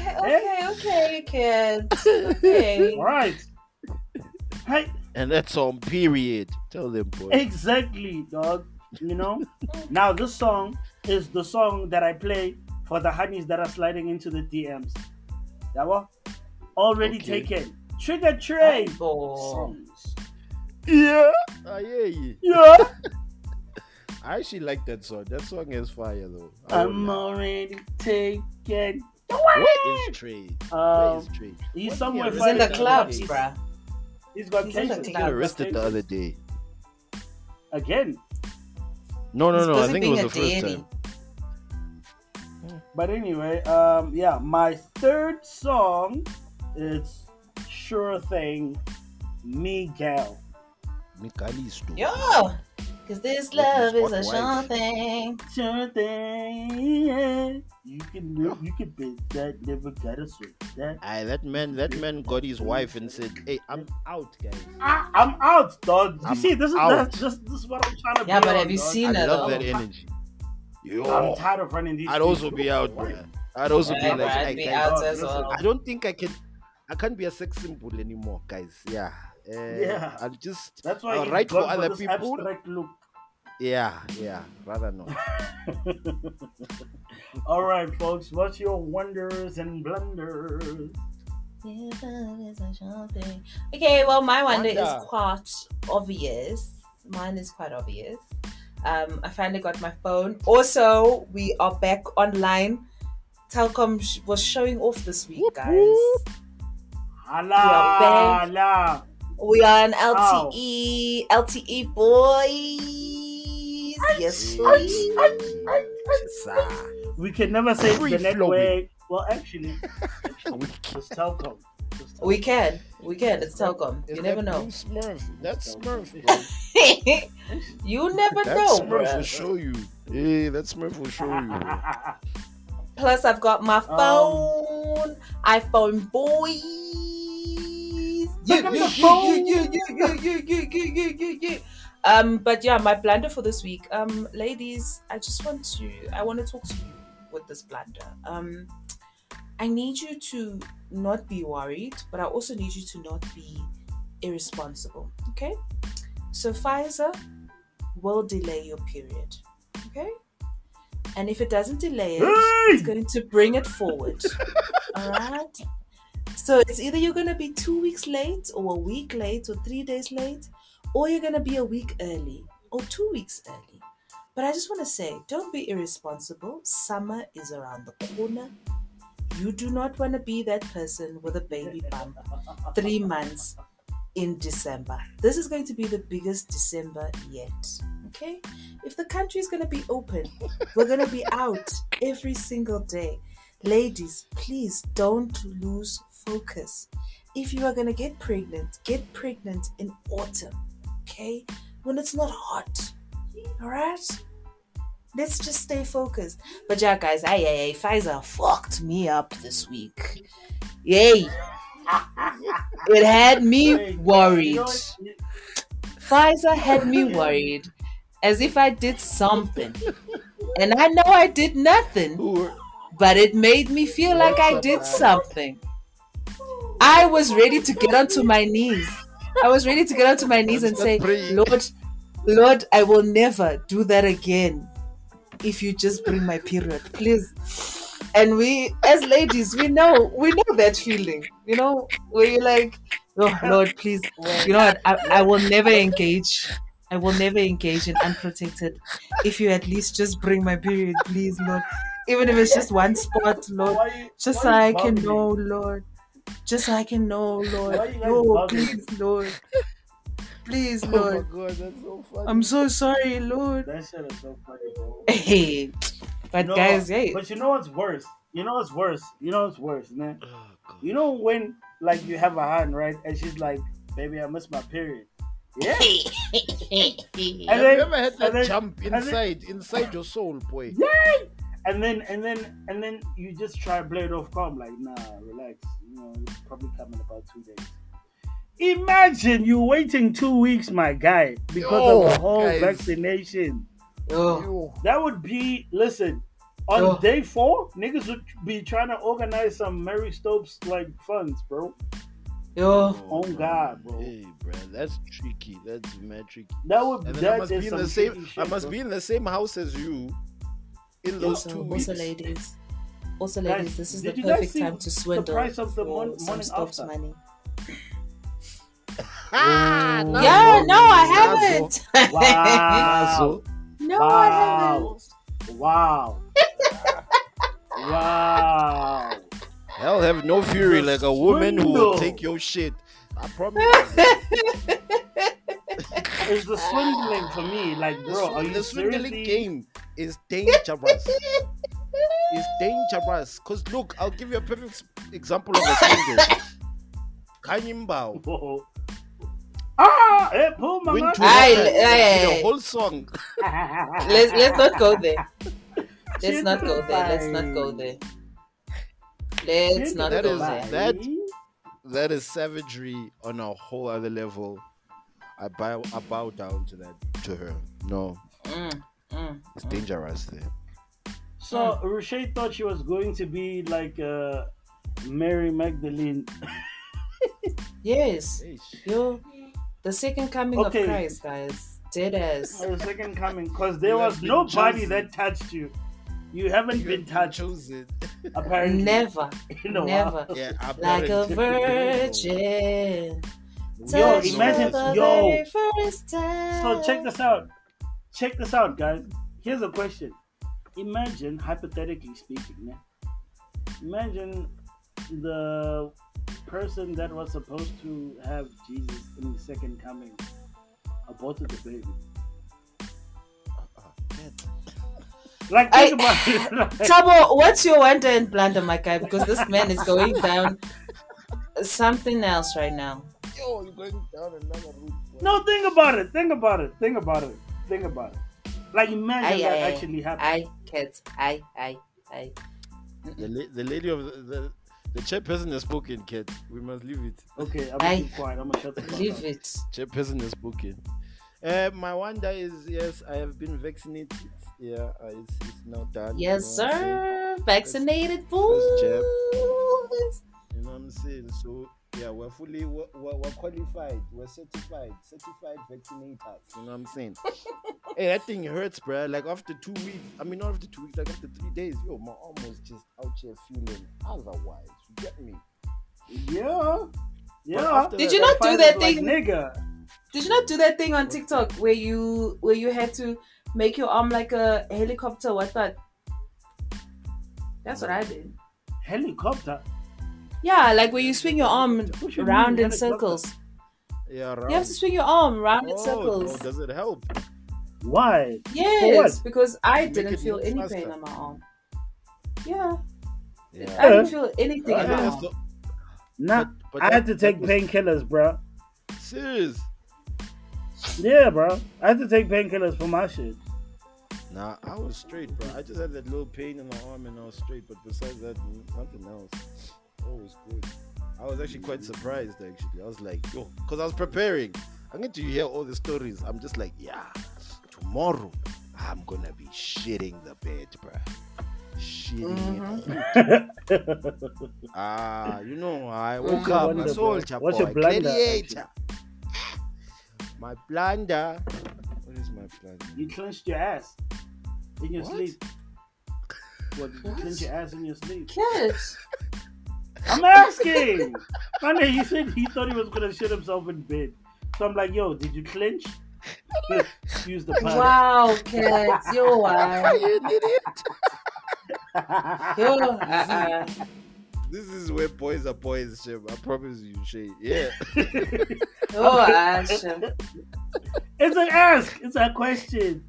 kids. Okay. All right. Hey. And that's on period. Tell them, boy. Exactly, dog. You know? Now, this song is the song that I play for the honeys that are sliding into the DMs. That one? Already taken. Trigger Trade. Songs. Yeah. Yeah. I actually like that song. That song is fire, though. I'm already taken. What is Trade? He's somewhere. He's in the clubs, bruh. He's got cases. He got arrested the other day. Again? No. I think it was the first time. But anyway, my third song is Sure Thing, Miguel. Miguelisto. Yo! Because this love is a sure thing. Sure thing, yeah. You can bet that never got us with that. Aye, that man got his wife and said, hey, I'm out, guys. I'm out, dog. This is what I'm trying to do. Yeah, but have you seen that? I love that energy. Yo. I'm tired of running these. I'd also be out there. I'd also be like, I'd be out as well. I don't think I can't be a sex symbol anymore, guys. Yeah. I'm just that's why right for other people. Look. Yeah, rather not. All right, folks, what's your wonders and blunders? Okay, well, my wonder is quite obvious. Mine is quite obvious. I finally got my phone. Also, we are back online. Telkom was showing off this week, guys. We are back. We are on LTE. Oh. LTE boys. Yes, please. We can never say the network. Well, actually it's Telkom. We can. It's Telkom. You never know. Smurf. That's Smurf, bro. You never know. Smurf will show you. Yeah, that Smurf will show you. Plus, I've got my phone. iPhone boy. You. But yeah, my blunder for this week. Ladies, I want to talk to you with this blunder. I need you to not be worried, but I also need you to not be irresponsible, okay? So Pfizer will delay your period, okay? And if it doesn't delay it, it's going to bring it forward, all right? So it's either you're going to be 2 weeks late or a week late or 3 days late, or you're going to be a week early or 2 weeks early. But I just want to say, don't be irresponsible. Summer is around the corner. You do not want to be that person with a baby bump 3 months in December. This is going to be the biggest December yet, okay? If the country is going to be open, we're going to be out every single day. Ladies, please don't lose focus. If you are going to get pregnant in autumn, okay? When it's not hot, all right? Let's just stay focused. But yeah, guys, Pfizer fucked me up this week. Yay. It had me worried. Pfizer had me worried as if I did something. And I know I did nothing, but it made me feel like I did something. I was ready to get onto my knees. And say, Lord, I will never do that again. If you just bring my period, please. And we, as ladies, we know that feeling, you know, where you're like, oh Lord, please, you know what, I will never engage in unprotected. If you at least just bring my period, please, Lord, even if it's just one spot, Lord, just so I can know, Lord, oh, please, Lord. Please, Lord. Oh my God, that's so funny. I'm so sorry, Lord. That shit is so funny, bro. Hey, but you know, guys, hey. But you know what's worse? Man. Oh, you know when, like, you have a hand, right? And she's like, "Baby, I missed my period." Yeah. Have you ever had that jump inside your soul, boy? Yeah. And then you just try to play it off calm, like, nah, relax. You know, it's probably coming about 2 days. Imagine you waiting 2 weeks, my guy, because of the whole vaccination. That would be, listen, on day 4, niggas would be trying to organize some Mary Stopes like funds, bro. God, bro. Hey, bro, that's tricky. That's mad tricky. That would be I must be in the same house as you in those 2 weeks. Also, ladies, this is the perfect time to swindle the price of the morning Stopes money. I haven't. Wow. Wow. Hell have no fury like a woman who will take your shit. I promise. It's the swindling for me. Like, bro, are you the swindling seriously? Game is dangerous. Because look, I'll give you a perfect example of a swindle. Kanyimbao. The whole song. Let's not go there. That is savagery on a whole other level. I bow down to that, to her. No. It's dangerous there. So Roche thought she was going to be like Mary Magdalene. Yes. Yo. The second coming of Christ, guys. Dead ass. The second coming, because there was nobody that touched you. You haven't been touched. Apparently. Never. Never. Yeah, like a virgin. Yo, imagine. Yo. So check this out. Check this out, guys. Here's a question. Imagine, hypothetically speaking, man. Imagine the person that was supposed to have Jesus in the second coming aborted the baby. Like, think about it. Like, Tebow, what's your wonder and blunder, my guy? Because this man is going down something else right now. Yo, you're going down another route. Bro. No, think about it. Think about it. Think about it. Think about it. Like, imagine that actually happened. I, the lady of the chairperson has spoken, Kat. We must leave it. Okay, I'm going to be quiet. I'm going to shut the fuck up. Leave it. Chairperson has spoken. My wonder is, yes, I have been vaccinated. Yeah, it's now done. Yes, you know sir. Vaccinated, boo. You know what I'm saying? So, yeah, we're fully we're qualified. We're certified vaccinators. You know what I'm saying? Hey, that thing hurts, bro. Like, after 2 weeks. I mean, not after 2 weeks. Like, after 3 days. Yo, my arm was just out here feeling otherwise. You get me? Yeah. Yeah. Did you not do that thing? Like, nigga. Did you not do that thing on TikTok where you had to make your arm like a helicopter? What that? That's what I did. Helicopter? Yeah, like where you swing your arm round in circles. Yeah, round. You have to swing your arm round in circles. No, does it help? Why? Yes, because I didn't feel any pain on my arm. Yeah. I didn't feel anything on my arm. Nah, I had to take painkillers, bro. Serious? Yeah, bro. I had to take painkillers for my shit. Nah, I was straight, bro. I just had that little pain in my arm and I was straight. But besides that, nothing else. Oh, it was good. I was actually quite surprised, actually. I was like, yo. Because I was preparing. I'm going to hear all the stories. I'm just like, yeah. Tomorrow, I'm going to be shitting the bed, bro. Shitting it. You know, I woke up. I saw a chapel. What's your blunder? My blunder. What is my blunder? You clenched your ass in your sleep. What? You clenched your ass in your sleep. Yes. I'm asking. Funny, he said he thought he was going to shit himself in bed. So I'm like, yo, did you clench? Use the pun. Wow, kids. You're wild. You idiot. This is where boys are boys, Shem. I promise you, Shay. Yeah. Shem. It's an ask. It's a question.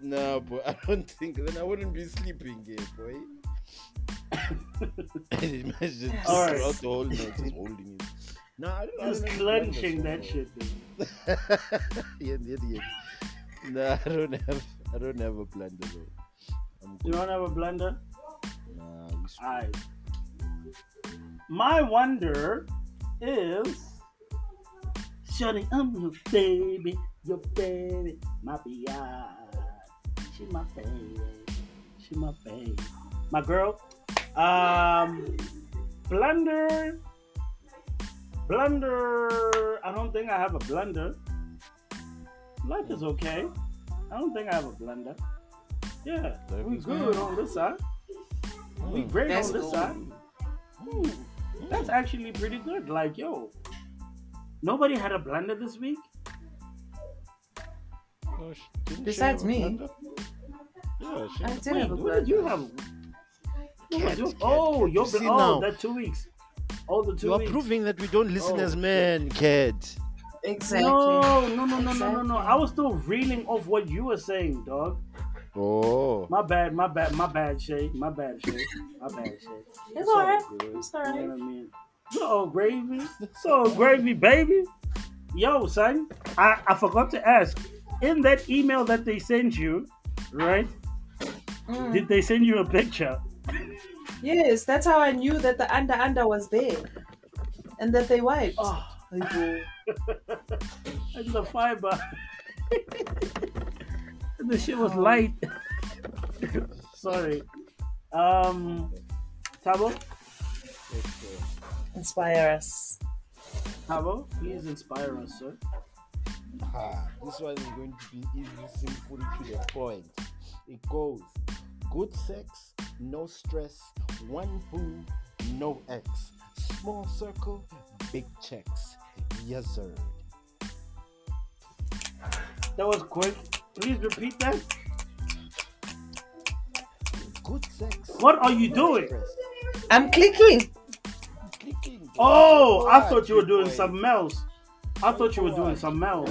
No, boy. I don't think. Then I wouldn't be sleeping, yeah, boy. Imagine throughout the whole night just holding it. No, I don't know. Just clenching that shit. Yeah. No, I don't have a blunder though. You don't have a blunder? Nah, my wonder is shutting up your baby, my beyond. She my baby. My girl. Blunder. I don't think I have a blunder. Life is okay. I don't think I have a blunder. Yeah, we good on this side. We great on this side. That's actually pretty good. Like, yo, nobody had a blunder this week. Besides me. Yeah, I didn't have a blunder. What did you have? Cat, you're that 2 weeks. All the 2 weeks. You are proving that we don't listen as men, Kat. Exactly. No. I was still reeling off what you were saying, dog. Oh. My bad, Shay. It's alright. It's alright. You know what I mean? So gravy. So gravy, baby. Yo, son. I forgot to ask. In that email that they sent you, right? Did they send you a picture? Yes, that's how I knew that the under was there and that they wiped. Oh, and the fiber. And the shit was light. Sorry. Tebow? Inspire us. Tebow, please inspire us, sir. This one is going to be easy, simple, to the point. It goes. Good sex, no stress, one boo, no ex. Small circle, big checks. Yes, sir. That was quick. Please repeat that. Good sex. What are you doing? Stress. I'm clicking. Oh, I thought you were doing something else. I thought you were doing something else.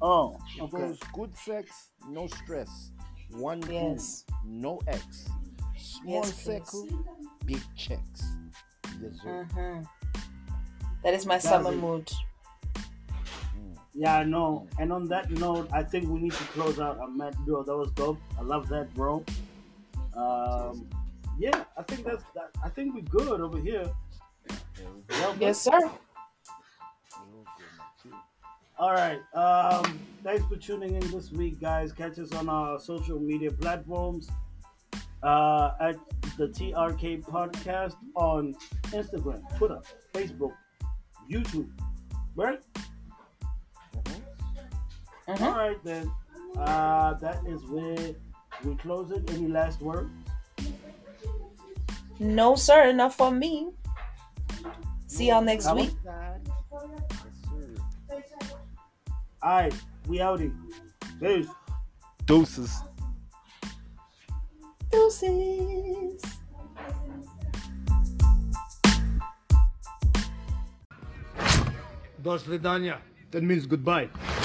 Oh, okay. Good sex, no stress. One yes. Room, no X. Small yes, circle, big checks. Yes, mm-hmm. That is my that summer mood. Yeah, I know. And on that note, I think we need to close out. Matt, bro, that was dope. I love that, bro. Yeah, I think that's. That, I think we're good over here. Yes, sir. All right. Thanks for tuning in this week, guys. Catch us on our social media platforms at the TRK Podcast on Instagram, Twitter, Facebook, YouTube. Right? Mm-hmm. Mm-hmm. All right, then. That is where we close it. Any last words? No, sir. Enough for me. See y'all next week. Alright, we outie. Peace. Deuces. Deuces. До свидания. That means goodbye.